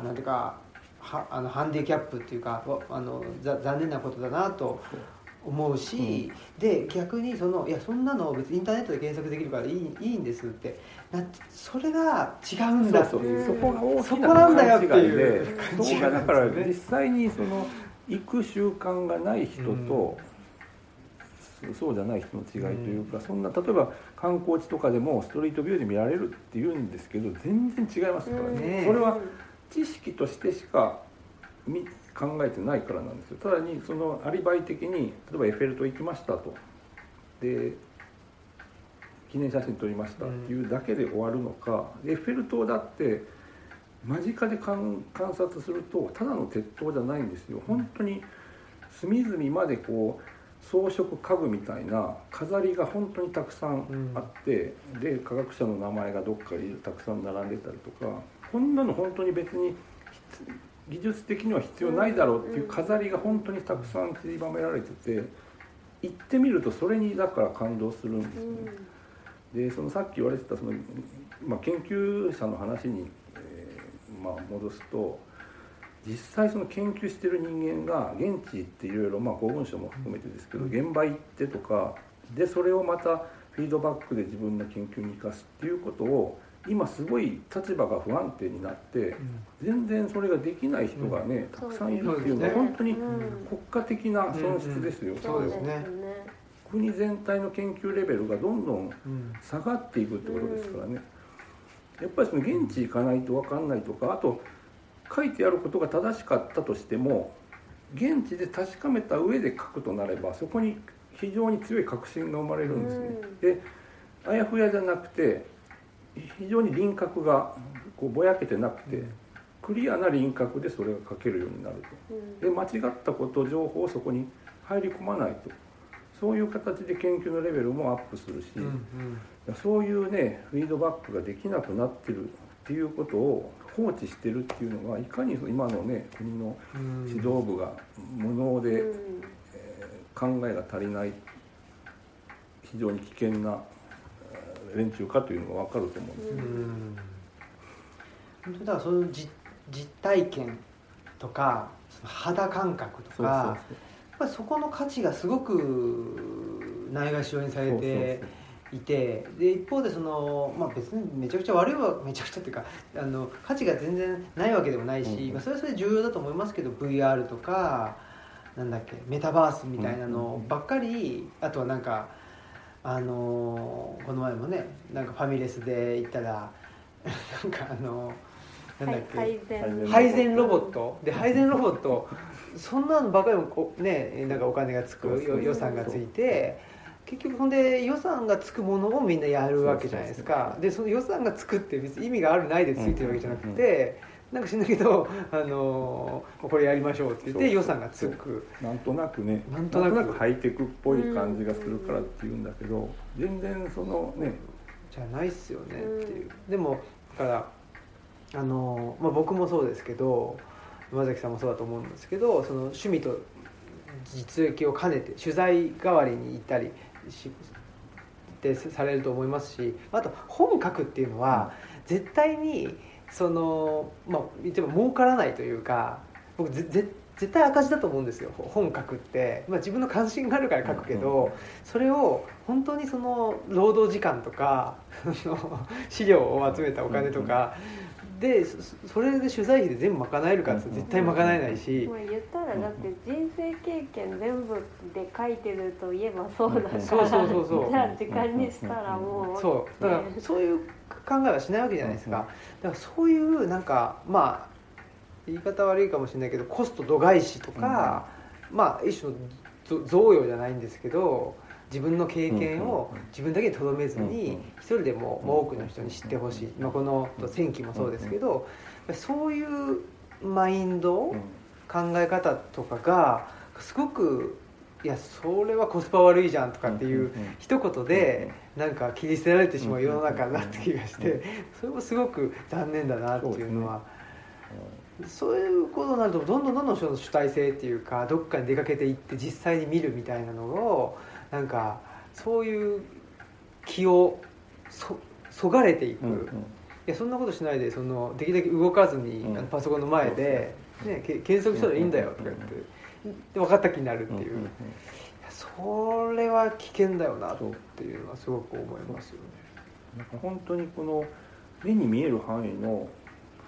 あなんていうかハンディキャップっていうか残念なことだなと思うし、で逆にいやそんなの別にインターネットで検索できるからいいんですってな、それが違うんだと、そこが大きな勘違いで、そうだから実際にその行く習慣がない人とそうじゃない人の違いというか、そんな例えば観光地とかでもストリートビューで見られるっていうんですけど全然違いますからね。それは知識としてしか考えてないからなんですよ。ただにそのアリバイ的に、例えばエッフェル塔行きましたと、で記念写真撮りましたっていうだけで終わるのか、エッフェル塔だって間近で観察するとただの鉄塔じゃないんですよ。本当に隅々までこう装飾家具みたいな飾りが本当にたくさんあって、で科学者の名前がどっかにたくさん並んでたりとか、こんなの本当に別に技術的には必要ないだろうっていう飾りが本当にたくさん散りばめられてて、行ってみるとそれにだから感動するんですね。でそのさっき言われてたその、まあ、研究者の話に、戻すと。実際その研究してる人間が現地行っていろいろ、まあ公文書も含めてですけど現場行ってとかで、それをまたフィードバックで自分の研究に生かすっていうことを、今すごい立場が不安定になって全然それができない人がねたくさんいるっていうのは本当に国家的な損失ですよ。それを国全体の研究レベルがどんどん下がっていくってことですからね。やっぱりその現地行かないと分かんないとか、あと書いてあることが正しかったとしても現地で確かめた上で書くとなれば、そこに非常に強い確信が生まれるんですね。であやふやじゃなくて非常に輪郭がこうぼやけてなくて、クリアな輪郭でそれが書けるようになると。で間違ったこと情報をそこに入り込まないと、そういう形で研究のレベルもアップするし、そういうねフィードバックができなくなってるっていうことを放置してるっていうのがいかに今のね国の指導部が無能で、考えが足りない非常に危険な連中かというのが分かると思うんですよね。本当にだからその実体験とかその肌感覚とか、やっぱりそこの価値がすごくないがしろにされていて、で一方でその、別にめちゃくちゃ悪いはめちゃくちゃっていうか価値が全然ないわけでもないし、それはそれで重要だと思いますけど、 VR とかなんだっけメタバースみたいなのばっかり、あとはなんかこの前もねなんかファミレスで行ったらなんかなんだっけ配膳ロボットで配膳ロボットそんなのばかりもねなんかお金がつく予算がついて、結局ほんで予算がつくものをみんなやるわけじゃないですか。でその予算がつくって別に意味があるないでついてるわけじゃなくて、なんかしんだけどこれやりましょうって言って予算がつく、なんとなくねなんとなくハイテクっぽい感じがするからっていうんだけど、全然そのねじゃないっすよねっていう。でもだから僕もそうですけど山崎さんもそうだと思うんですけど、その趣味と実益を兼ねて取材代わりに行ったりってされると思いますし、あと本書くっていうのは絶対にその言っても儲からないというか、僕絶対赤字だと思うんですよ本書くって、自分の関心があるから書くけど、それを本当にその労働時間とか資料を集めたお金とか、でそれで取材費で全部賄えるかって絶対賄えないし、言ったらだって人生経験全部で書いてるといえばそうだから、じゃあ時間にしたらもうそうだから、そういう考えはしないわけじゃないですか。だからそういうなんか言い方悪いかもしれないけどコスト度外視とか、一種の贈与じゃないんですけど、自分の経験を自分だけにとどめずに一人でも多くの人に知ってほしい、この戦記もそうですけど、そういうマインド考え方とかがすごく、いやそれはコスパ悪いじゃんとかっていう一言でなんか切り捨てられてしまう世の中だって気がして、それもすごく残念だなっていうのは。そういうことになるとどんどん主体性っていうか、どっかに出かけていって実際に見るみたいなのをなんかそういう気をそがれていく、いやそんなことしないでできるだけ動かずに、パソコンの前で、検索したらいいんだよとか言って、分かった気になるっていう、いやそれは危険だよなっていうのはすごく思いますよね。なんか本当にこの目に見える範囲の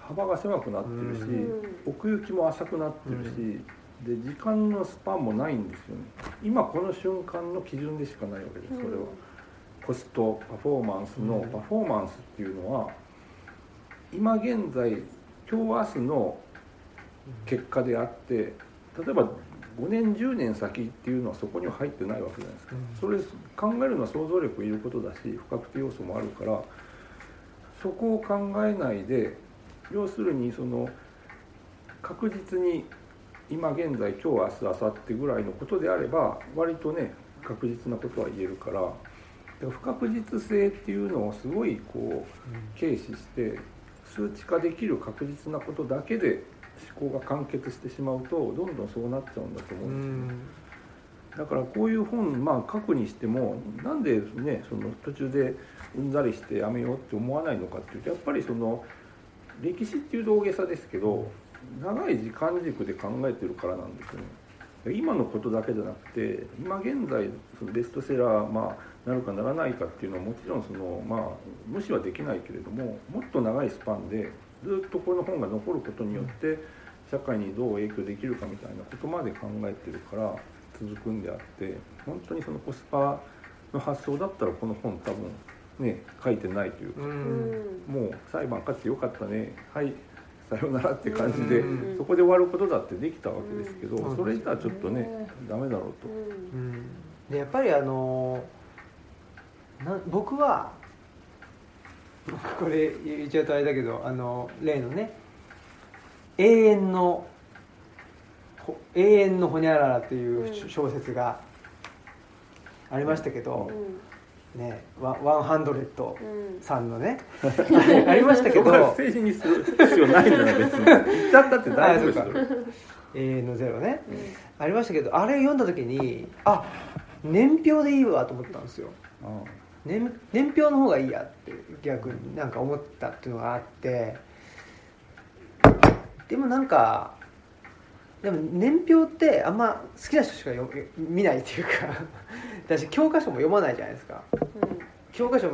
幅が狭くなってるし、奥行きも浅くなってるし、で時間のスパンもないんですよね。今この瞬間の基準でしかないわけです。それはコストパフォーマンスのパフォーマンスっていうのは、今現在今日明日の結果であって、例えば5年10年先っていうのはそこには入ってないわけじゃないですか。それ考えるのは想像力いることだし、不確定要素もあるから、そこを考えないで、要するにその確実に今現在今日明日明後日ぐらいのことであれば割とね確実なことは言えるから、不確実性っていうのをすごいこう軽視して、数値化できる確実なことだけで思考が完結してしまうとどんどんそうなっちゃうんだと思うんですよね。だからこういう本書くにしても、なんでねその途中でうんざりしてやめようって思わないのかっていうと、やっぱりその歴史っていうと大げさですけど、長い時間軸で考えてるからなんですよね。今のことだけじゃなくて、今現在そのベストセラーなるかならないかっていうのはもちろんその無視はできないけれども、もっと長いスパンでずっとこの本が残ることによって社会にどう影響できるかみたいなことまで考えてるから続くんであって、本当にそのコスパの発想だったらこの本多分ね、書いてないというか、もう裁判勝ってよかったね、はいさようならって感じで、そこで終わることだってできたわけですけど、それじゃちょっとねダメだろうと、でやっぱり僕はこれ言っちゃうとあれだけど、例のね永遠のほにゃららっていう小説がありましたけど、ね、100さんのね、ありましたけど、政治にする必要ないんだよ別に。言っちゃったって大丈夫ですよ。永遠のゼロね、ありましたけど、あれ読んだ時に、あ、年表でいいわと思ったんですよ。年表の方がいいやって逆になんか思ったっていうのがあって、でもなんかでも年表ってあんま好きな人しか見ないっていうか、私教科書も読まないじゃないですか、うん、教科書っ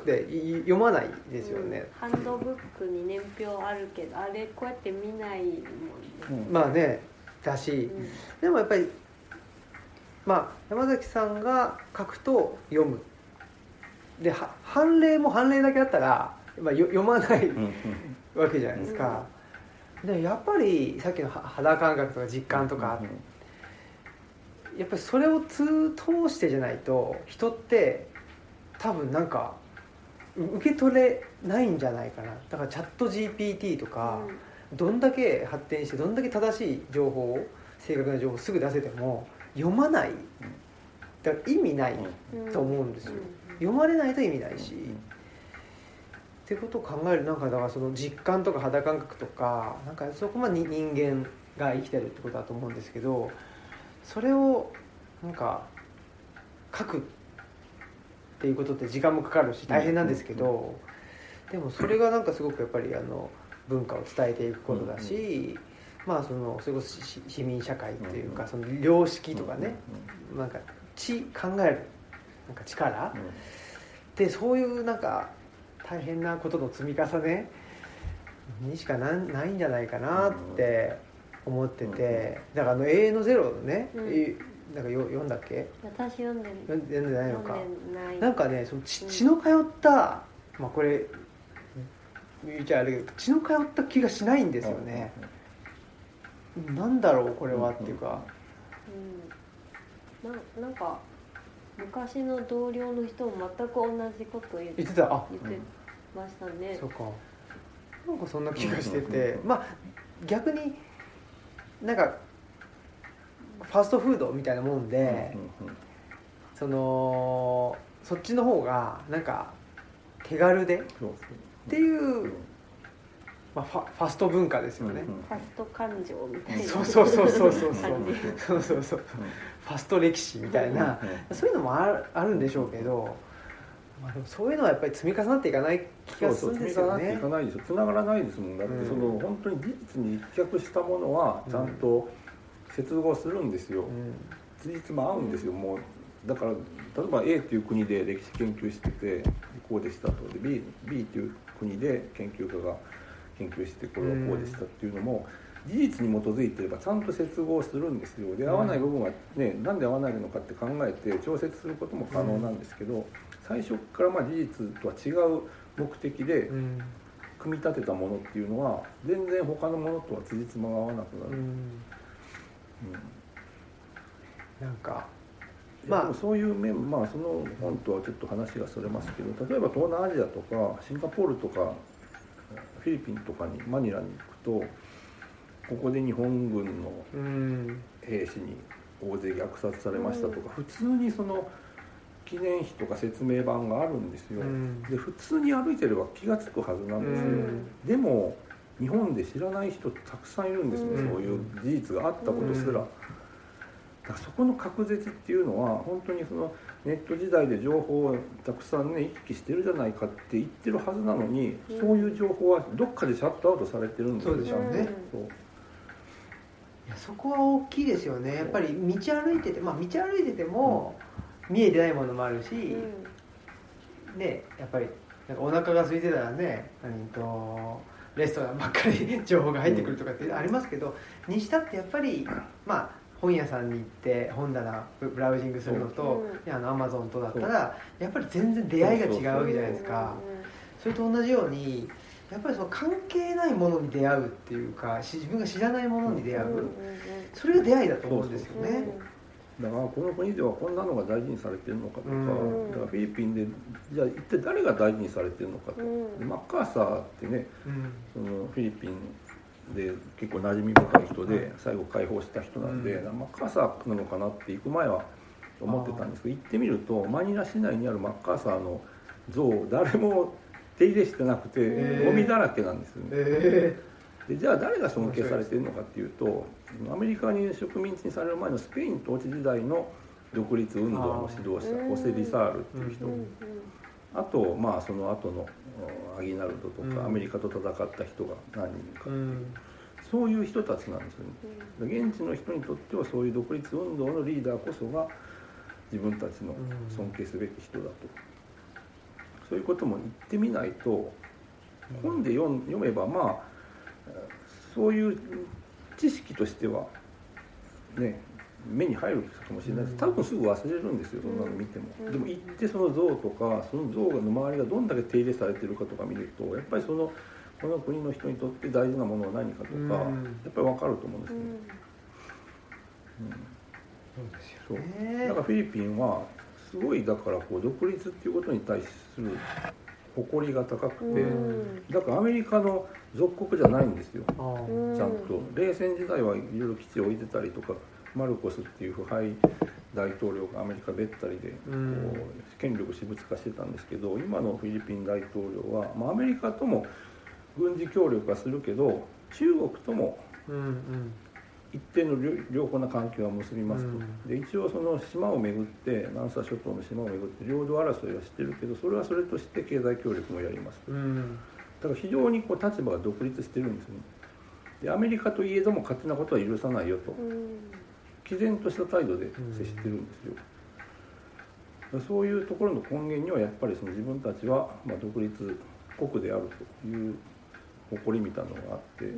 て読まないですよね、うん、ハンドブックに年表あるけどあれこうやって見ないもんね、うん、まあねだし、うん、でもやっぱり、まあ、山崎さんが書くと読むで、判例も判例だけあったら、まあ、読まないわけじゃないですか、うん、でやっぱりさっきの肌感覚とか実感とか、やっぱりそれを通してじゃないと人って多分なんか受け取れないんじゃないかな。だからチャット GPT とかどんだけ発展してどんだけ正しい情報を正確な情報をすぐ出せても読まない、だから意味ないと思うんですよ。読まれないと意味ないしっていうことを考える、なんかだからその実感とか肌感覚とか、なんかそこまでに人間が生きてるってことだと思うんですけど、それをなんか書くっていうことって時間もかかるし大変なんですけど、でもそれがなんかすごくやっぱり文化を伝えていくことだし、まあそれこそ市民社会っていうか、その良識とかね、なんか考えるなんか力で、そういうなんか大変なことの積み重ねにしかないんじゃないかなって思ってて、だから永遠のゼロのね、なんか読んだっけ？私読んでる。読んでないのか。なんかね、その血の通った、まあこれ言っちゃあれだけど、血の通った気がしないんですよね。なんだろうこれはっていうか。なんか昔の同僚の人も全く同じことを言ってた。あ、言ってましたね。そうか。なんかそんな気がしてて、まあ逆になんかファストフードみたいなもんで、そっちの方がなんか手軽でっていう、まあファスト文化ですよね。ファスト感情みたいな。そうそう。ファスト歴史みたいな、そういうのもあるんでしょうけど、まあ、でもそういうのはやっぱり積み重なっていかない気がするんですよね。積み重なっていかないでしょ。つながらないですもん。だってその、本当に技術に一脚したものはちゃんと接合するんですよ。事実も合うんですよ。もうだから例えば A という国で歴史研究しててこうでしたと、で B という国で研究家が研究してこれはこうでしたっていうのも。事実に基づいていればちゃんと接合するんですよ。で合わない部分はね、なんで合わないのかって考えて調節することも可能なんですけど、最初からまあ事実とは違う目的で組み立てたものっていうのは全然他のものとはつじつまが合わなくなる。なんかまあでもそういう面、まあその本とはちょっと話がそれますけど、例えば東南アジアとかシンガポールとかフィリピンとかにマニラに行くと。ここで日本軍の兵士に大勢虐殺されましたとか、普通にその記念碑とか説明板があるんですよ。で普通に歩いてれば気が付くはずなんですよ。でも日本で知らない人たくさんいるんですね、そういう事実があったことすら。だからそこの隔絶っていうのは本当にそのネット時代で情報をたくさんね行き来してるじゃないかって言ってるはずなのに、そういう情報はどっかでシャットアウトされてるんですよ。そうでしょうね。そこは大きいですよね。やっぱり道歩いてても見えてないものもあるし、ね、やっぱりなんかお腹が空いてたらね、レストランばっかり情報が入ってくるとかってありますけど、にしたってやっぱりまあ本屋さんに行って本棚ブラウジングするのと、Amazon とだったらやっぱり全然出会いが違うわけじゃないですか。それと同じように。やっぱりその関係ないものに出会うっていうか、自分が知らないものに出会う、それが出会いだと思うんですよね。だからこの国ではこんなのが大事にされてるのかとか、だからフィリピンでじゃあ一体誰が大事にされてるのかとか、マッカーサーってね、そのフィリピンで結構馴染み深い人で最後解放した人なんで、マッカーサーなのかなって行く前は思ってたんですけど、行ってみるとマニラ市内にあるマッカーサーの像誰も手入れしてなくてゴミだらけなんですよね。でじゃあ誰が尊敬されているのかっていうと、アメリカに植民地にされる前のスペイン統治時代の独立運動の指導者ホセ・リサールっていう人、あとまあその後のアギナルドとかアメリカと戦った人が何人か、そういう人たちなんですよね。現地の人にとってはそういう独立運動のリーダーこそが自分たちの尊敬すべき人だと、そういうことも言ってみないと、本で読めばまあそういう知識としてはね目に入るかもしれないです。多分すぐ忘れるんですよ、そんなの見ても。でも行ってその像とかその像の周りがどんだけ手入れされてるかとか見ると、やっぱりそのこの国の人にとって大事なものは何かとか、やっぱり分かると思うんですね。そうだからフィリピンはすごいだからこう独立っていうことに対する誇りが高くて、だからアメリカの属国じゃないんですよ。ちゃんと冷戦時代はいろいろ基地を置いてたりとか、マルコスっていう腐敗大統領がアメリカべったりでこう権力私物化してたんですけど、今のフィリピン大統領は、まあ、アメリカとも軍事協力はするけど中国とも一定の良好な関係は結びますと、で一応その島を巡って南沙諸島の島を巡って領土争いはしてるけど、それはそれとして経済協力もやりますと、だから非常にこう立場が独立してるんですね。でアメリカといえども勝手なことは許さないよと、毅然とした態度で接してるんですよ。そういうところの根源にはやっぱりその自分たちはまあ独立国であるという誇りみたいなのがあって、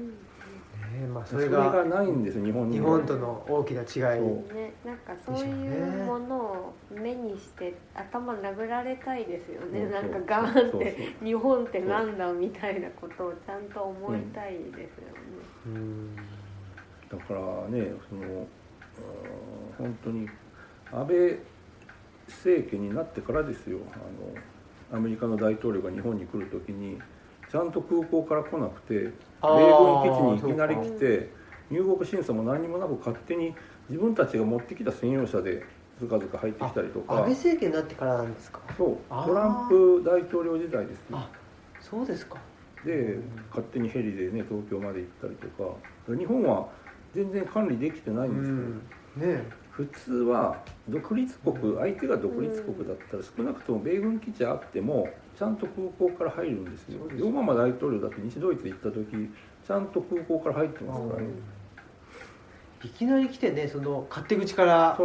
それがないんですよ、日本との大きな違い。なんかそういうものを目にして頭殴られたいですよね。なんかガーンって日本ってなんだみたいなことをちゃんと思いたいですよね。だからね、その本当に安倍政権になってからですよ、アメリカの大統領が日本に来るときにちゃんと空港から来なくて、米軍基地にいきなり来て入国審査も何もなく勝手に自分たちが持ってきた専用車でずかずか入ってきたりとか。安倍政権になってからなんですか。そう、トランプ大統領時代ですね。あ、そうですか。で、勝手にヘリでね東京まで行ったりとか、日本は全然管理できてないんですよ、普通は独立国、相手が独立国だったら少なくとも米軍基地あってもちゃんと空港から入るんですよ。オバマ大統領だって西ドイツ行った時ちゃんと空港から入ってますからね。いきなり来てね、その勝手口から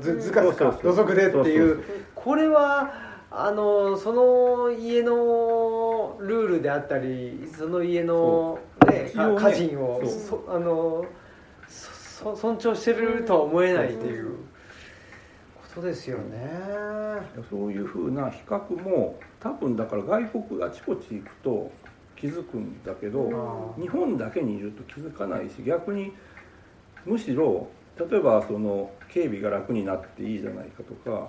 ずかずか覗くでっていう、これはその家のルールであったり、その家の家人を尊重してるとは思えないっていうことですよね。そういうふうな比較も多分だから外国あちこち行くと気づくんだけど、日本だけにいると気づかないし、逆にむしろ例えばその警備が楽になっていいじゃないかとか、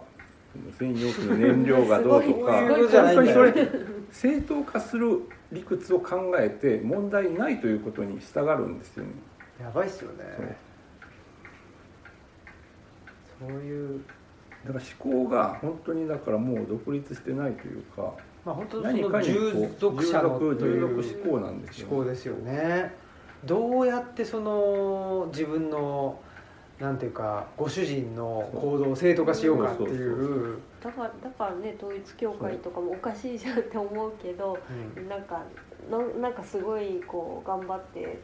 専用機の燃料がどうとか本当にそれ正当化する理屈を考えて問題ないということに従うんですよね。やばいっすよね。そういうだから思考が本当にだからもう独立してないというか、本当にその従属思考なんですよ。思考ですよね。どうやってその自分のなんていうかご主人の行動を正当化しようかっていう。だからね、統一教会とかもおかしいじゃんって思うけど、なんかすごいこう頑張って。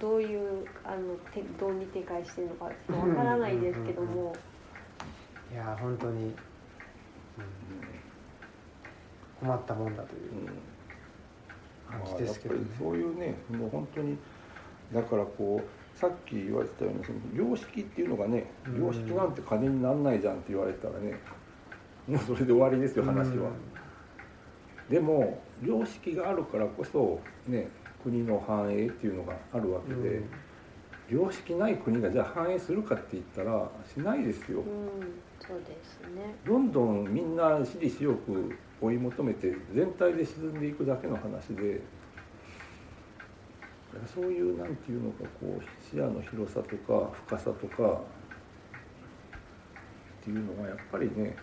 どういうどうに展開してるのかちょっとわからないですけども、いや本当に、困ったもんだという感じですけどね。そういうね、もう本当にだからこうさっき言われてたようにその良識っていうのがね、良識なんて金になんないじゃんって言われたらね、もうそれで終わりですよ話は。でも良識があるからこそ、ね、国の繁栄っていうのがあるわけで、良識ない国がじゃあ繁栄するかって言ったらしないですよ、そうですね。どんどんみんな私利私欲追い求めて全体で沈んでいくだけの話で、だからそういうなんていうのかこう視野の広さとか深さとかっていうのはやっぱりね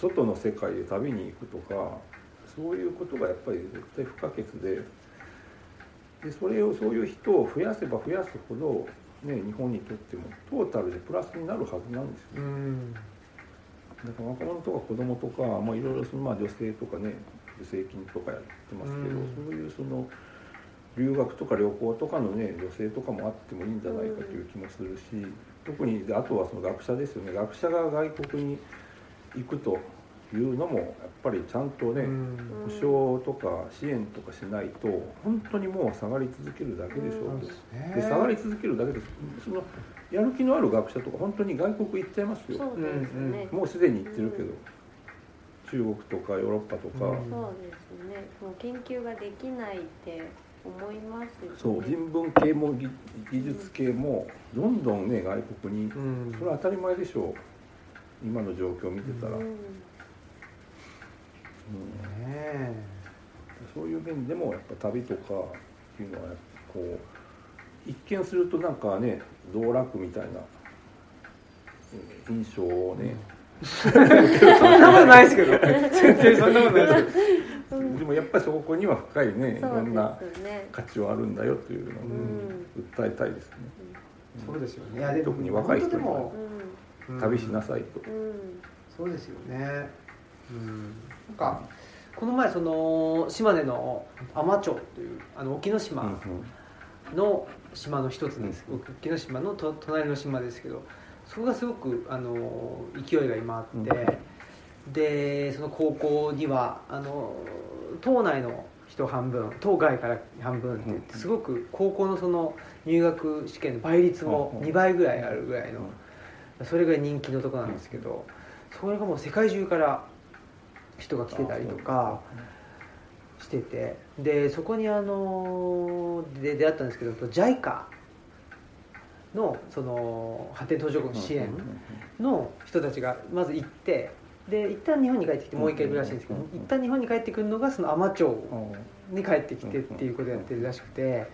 その外の世界で旅に行くとかそういうことがやっぱり絶対不可欠で。でそういう人を増やせば増やすほど、ね、日本にとってもトータルでプラスになるはずなんですよ。だから若者とか子供とか、まあ、いろいろその、まあ、女性とかね助成金とかやってますけど、そういうその留学とか旅行とかのね助成とかもあってもいいんじゃないかという気もするし、特にあとはその学者ですよね。学者が外国に行くというのもやっぱりちゃんとね保障とか支援とかしないと本当にもう下がり続けるだけでしょう。で下がり続けるだけです。そのやる気のある学者とか本当に外国行っちゃいますよ。そうですね、もうすでに行ってるけど、中国とかヨーロッパとか、そうですね、もう研究ができないって思いますよね。そう人文系も技術系もどんどんね外国に、それは当たり前でしょう今の状況を見てたら。そういう面でもやっぱ旅とかっていうのはこう一見するとなんかね道楽みたいな印象をね、そんなことないですけど全然そんなことないですけどでもやっぱりそこには深いねいろんな価値はあるんだよというのを訴えたいですね。そうですよね、いやでも特に若い人にも旅しなさいと、そうですよね、なんかこの前その島根の海士町という沖ノ島の島の一つなんですけど、沖ノ島の隣の島ですけど、そこがすごく勢いが今あって、でその高校には島内の人半分島外から半分って言って、すごく高校のその入学試験の倍率も2倍ぐらいあるぐらいの、それぐらい人気のとこなんですけど、それがもう世界中から人が来てたりとかしてて、でそこにで出会ったんですけど、JICA のその発展途上国の支援の人たちがまず行って、で一旦日本に帰ってきてもう一回行くらしいんですけど、一旦日本に帰ってくるのがその海士町に帰ってきてっていうことをやってるらしくて、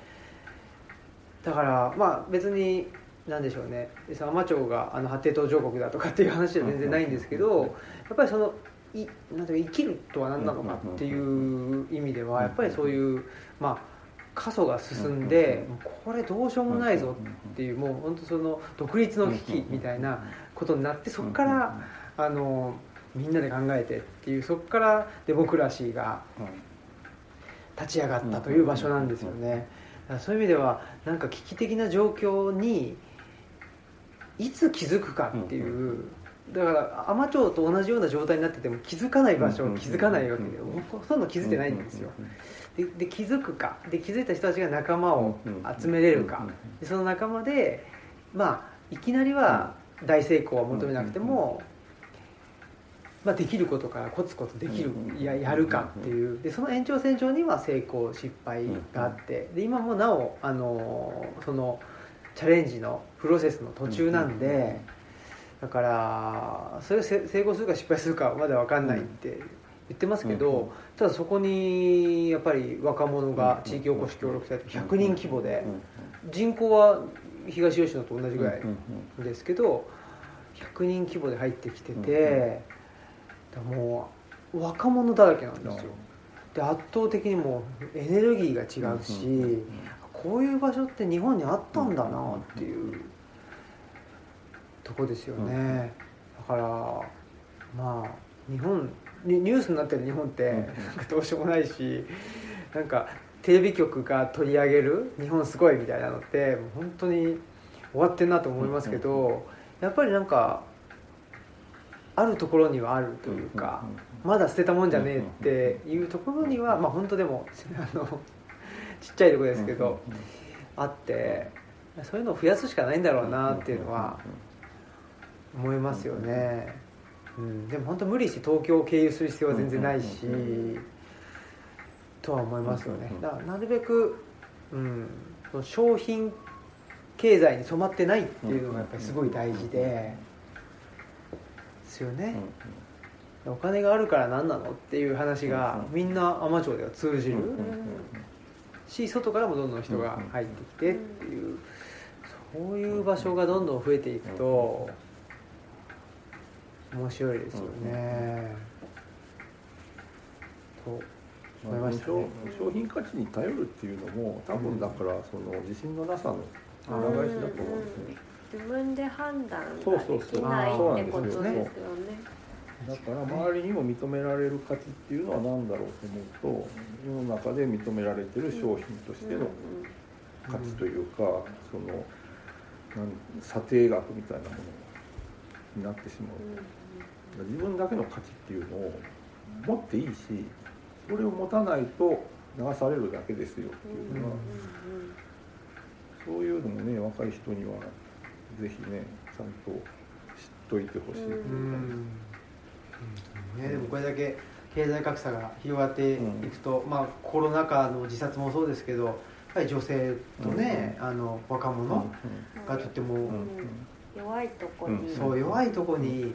だからまあ別になんでしょうね、海士町が発展途上国だとかっていう話は全然ないんですけど、やっぱりそのなんていうか生きるとは何なのかっていう意味では、やっぱりそういうまあ過疎が進んでこれどうしようもないぞっていう、もう本当その独立の危機みたいなことになって、そこからみんなで考えてっていう、そこからデモクラシーが立ち上がったという場所なんですよね。そういう意味ではなんか危機的な状況にいつ気づくかっていう、だから海士町と同じような状態になってても気づかない場所は気づかないわけで、ほとんど気づいてないんですよ。で気づくか、で気づいた人たちが仲間を集めれるか、でその仲間でまあいきなりは大成功は求めなくても、まあ、できることからコツコツできる、やるかっていう、でその延長線上には成功失敗があって、で今もなおそのチャレンジのプロセスの途中なんで、だからそれを成功するか失敗するかまだ分かんないって言ってますけど、ただそこにやっぱり若者が地域おこし協力隊と100人規模で、人口は東吉野と同じぐらいですけど100人規模で入ってきてて、もう若者だらけなんですよ。で圧倒的にもうエネルギーが違うし、こういう場所って日本にあったんだなっていうとこですよね。だからまあ日本ニュースになってる日本ってなんかどうしようもないし、なんかテレビ局が取り上げる日本すごいみたいなのってもう本当に終わってんなと思いますけど、やっぱりなんかあるところにはあるというか、まだ捨てたもんじゃねえっていうところには、まあ本当でもちっちゃいとこですけどあって、そういうのを増やすしかないんだろうなっていうのは思いますよね。でも本当無理して東京を経由する必要は全然ないし、とは思いますよね。だからなるべく、商品経済に染まってないっていうのがやっぱりすごい大事で、ですよね。お金があるから何なのっていう話がみんな海士町では通じるし、外からもどんどん人が入ってきてっていう、そういう場所がどんどん増えていくと面白いですよね、と思いましたね。商品価値に頼るっていうのも多分だからその自信のなさの裏返しだと思うんですね。自分で判断ができないってことですよね。だから周りにも認められる価値っていうのは何だろうと思うと、世の中で認められてる商品としての価値というか、その査定額みたいなものになってしまう。自分だけの価値っていうのを持っていいし、それを持たないと流されるだけですよっていうのは、そういうのもね、若い人にはぜひね、ちゃんと知っといてほしいというか。ね、でもこれだけ経済格差が広がっていくと、まあ、コロナ禍の自殺もそうですけど、やっぱり女性とね、若者がとっても、弱いとこに、そう弱いとこに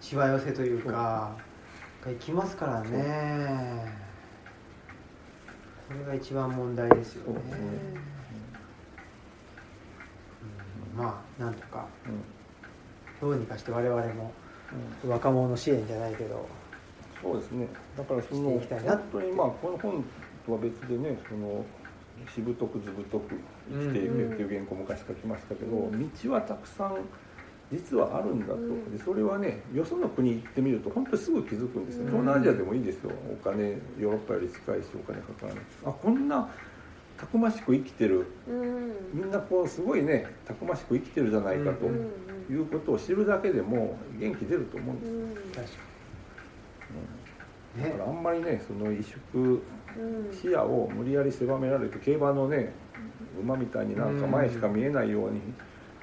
しわ寄せというか、がいきますからね。これが一番問題ですよね。まあなんとかどうにかして我々も若者の支援じゃないけど。そうですね。だからその本当にまあこの本とは別でね、そのしぶとくずぶとく生きていくっていう原稿を昔書きましたけど、道はたくさん実はあるんだと。でそれはね、よその国行ってみると本当にすぐ気づくんですよ。東南アジアでもいいですよ。お金、ヨーロッパより近いしお金かからない。あ、こんなたくましく生きてる、みんなこうすごいね、たくましく生きてるじゃないかということを知るだけでも元気出ると思うんです、だからあんまりね、その萎縮、視野を無理やり狭められて、競馬のね、馬みたいになんか前しか見えないように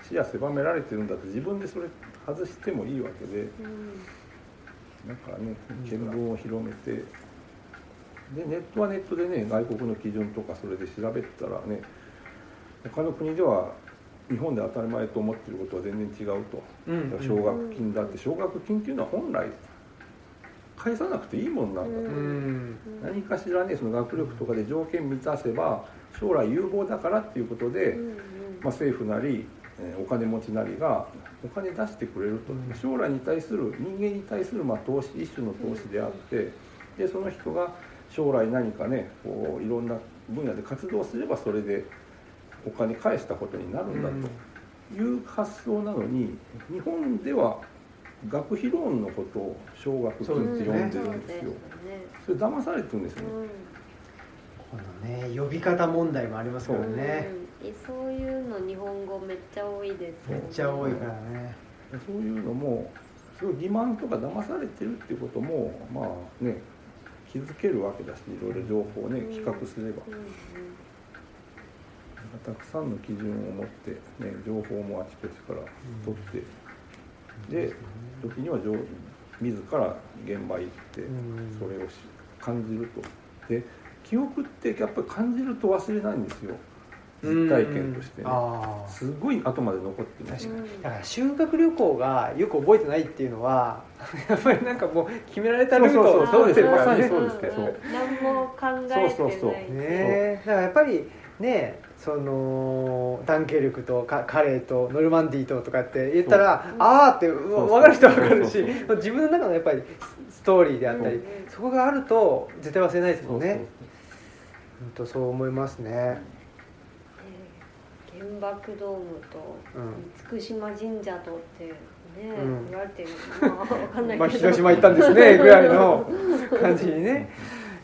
視野狭められてるんだって、自分でそれ外してもいいわけで、なんかね、見聞を広めて、でネットはネットでね、外国の基準とかそれで調べたらね、他の国では日本で当たり前と思っていることは全然違うと、奨学金だって、奨学金っていうのは本来返さなくていいもんなんだと、何かしらね、その学力とかで条件満たせば将来有望だからっていうことで、まあ、政府なりお金持ちなりがお金出してくれると、将来に対する人間に対するまあ投資、一種の投資であって、でその人が将来何かね、こういろんな分野で活動すればそれでお金返したことになるんだという発想なのに、日本では学費ローンのことを奨学金って呼んでるんですよ。それ騙されてるんですよね。このね、呼び方問題もありますからね。そういうの日本語めっちゃ多いですよね。めっちゃ多いからね。そういうのもそういう欺瞞とか騙されてるっていうこともまあね、気づけるわけだし、いろいろ情報をね、比較すれば、たくさんの基準を持って、ね、情報もあちこちから取って、で時には自ら現場行って、それを感じると。で記憶ってやっぱり感じると忘れないんですよ。実体験としてね、すごい後まで残ってます。確かに。だから修学旅行がよく覚えてないっていうのはやっぱりなんかもう決められたルートを通ってるからね。そうですね。何も考えてない。ね。だからやっぱりね、そのダンケルクとカレーとノルマンディーととかって言ったら、あーって分かる人は分かるし、自分の中のやっぱりストーリーであったり、そこがあると絶対忘れないですもんね。本当そう思いますね。原爆ドームと厳島神社とってね、言われてるのか分かんないけど、まあ広島行ったんですねぐらいの感じにね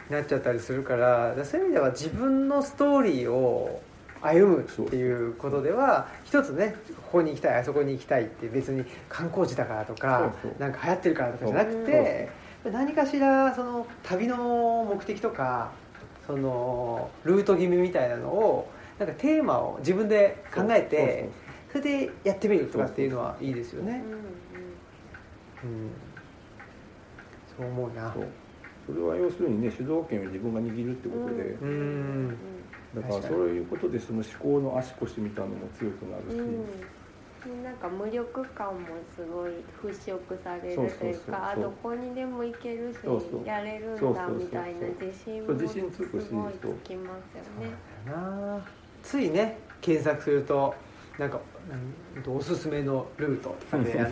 なっちゃったりするから、そういう意味では自分のストーリーを歩むっていうことでは一つね、ここに行きたい、あそこに行きたいって、別に観光地だからとかなんか流行ってるからとかじゃなくて、何かしらその旅の目的とかそのルート決めみたいなのをなんかテーマを自分で考えて、それでやってみるとかっていうのはいいですよね。そう思うな。それは要するにね、主導権を自分が握るってことで、だからそういうことでその思考の足腰みたいなのも強くなるし、なんか無力感もすごい払拭されるというか、どこにでも行けるしやれるんだみたいな自信もすごいつきますよね。そうだな、ついね検索するとなんかおすすめのルート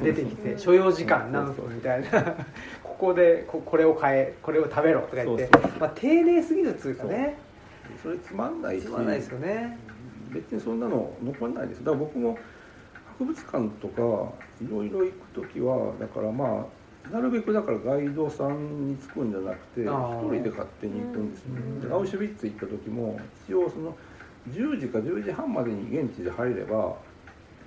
出てきて所要時間何分みたいなここでこれを買えこれを食べろとか言って、まあ、丁寧すぎるっていうかね、それつまんないですよね。別にそんなの残らないです。だから僕も博物館とかいろいろ行くときはだからまあなるべくだからガイドさんにつくんじゃなくて一人で勝手に行くんですよね。でアウシュビッツ行ったときも一応その10時か10時半までに現地で入れば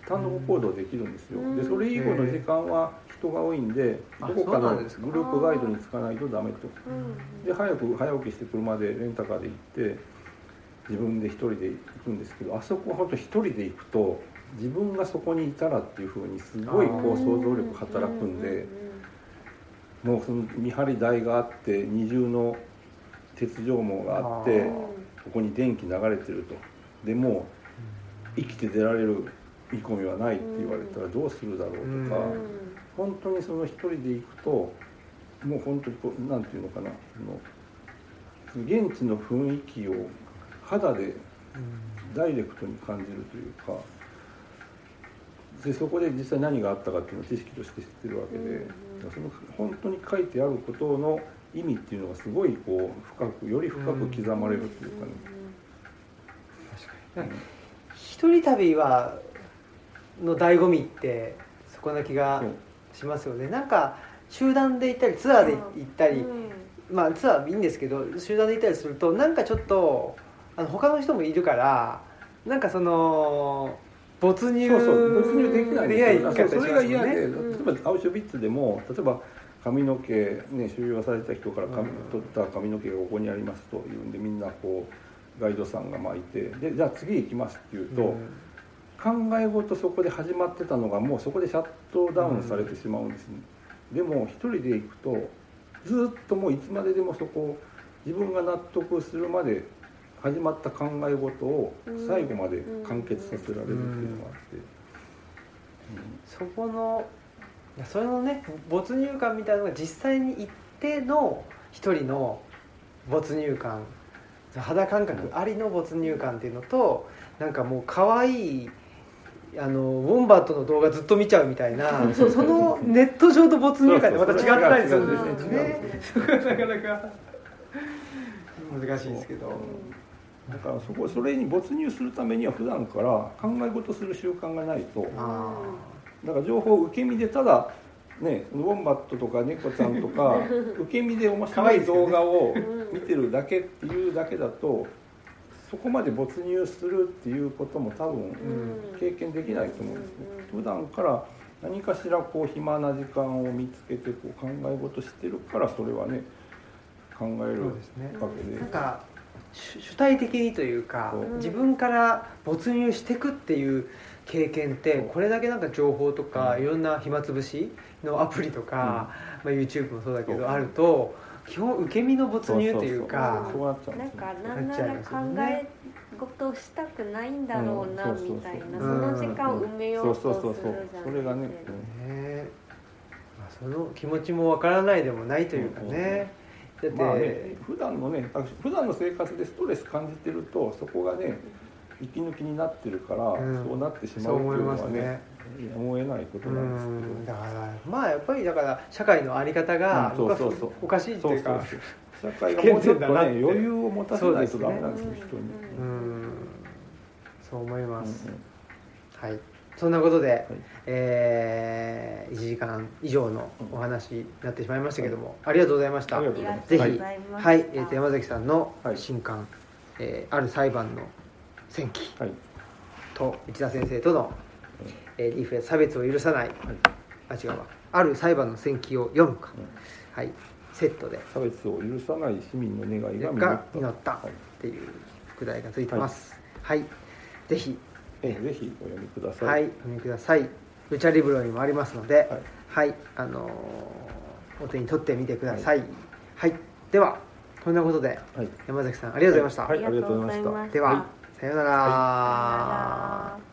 単独行動できるんですよ。でそれ以後の時間は人が多いんでどこかのグループガイドにつかないとダメと。で早起きして車でレンタカーで行って自分で一人で行くんですけど、あそこは本当一人で行くと自分がそこにいたらっていう風にすごいこう想像力働くんで、もうその見張り台があって二重の鉄条網があってここに電気流れてると、でもう生きて出られる見込みはないって言われたらどうするだろうとか、本当にその一人で行くともう本当にこうなんていうのかな、その現地の雰囲気を肌でダイレクトに感じるというか、でそこで実際何があったかっていうのを知識として知ってるわけで、その本当に書いてあることの意味っていうのがすごいこうより深く刻まれるというかね。確かに。一人旅はの醍醐味ってそこな気がしますよね。なんか集団で行ったりツアーで行ったり、まあツアーいいんですけど集団で行ったりするとなんかちょっと他の人もいるからなんかその没入できないですよね。それが嫌で、例えばアウシュビッツでも例えば髪の毛ね収容された人から取った髪の毛がここにありますというんでみんなこうガイドさんがまあいて、でじゃあ次行きますっていうと、考え事そこで始まってたのがもうそこでシャットダウンされてしまうんですね。でも一人で行くとずっともういつまででもそこ自分が納得するまで始まった考え事を最後まで完結させられるっていうのがあって、そこのそれのね没入感みたいなのが実際に行っての一人の没入感、肌感覚ありの没入感っていうのと、なんかもう可愛いウォンバットの動画ずっと見ちゃうみたいなそのネット上と没入感でまた違ったりするんですよね。そこはなかなか難しいですけど。だからそれに没入するためには普段から考え事する習慣がないと、だから情報受け身でただねウォンバットとか猫ちゃんとか受け身で面白い動画を見てるだけっていうだけだとそこまで没入するっていうことも多分経験できないと思うんですね。普段から何かしらこう暇な時間を見つけてこう考え事してるからそれはね考えるわけで、なんか主体的にというか自分から没入していくっていう経験って、これだけなんか情報とかいろんな暇つぶしのアプリとか、まあ、YouTube もそうだけどあると基本受け身の没入というか、なんかなんなら考え事をしたくないんだろうなみたいな、その時間を埋めようとするじゃないですか。その気持ちもわからないでもないというかね。まあね、普段の生活でストレス感じてるとそこがね息抜きになってるから、そうなってしまうっていうのはね思えないことなんですけど、だからまあやっぱりだから社会の在り方がおかしいっていうか、社会がもうちょっとね余裕を持たせないとダメなんですよ、人に。そう思います。はい。そんなことで、1時間以上のお話になってしまいましたけども、ありがとうございました。ぜひ、山崎さんの新刊、ある裁判の戦記と内田先生との、リーフレット差別を許さない、ある裁判の戦記を読むか、セットで差別を許さない市民の願いが実ったっていう副題がついてます。ぜひぜひお読みください。お読みください。ルチャリブロにもありますので、お手に取ってみてください。ではこんなことで、山崎さんありがとうございました。ありがとうございました。では、さようなら。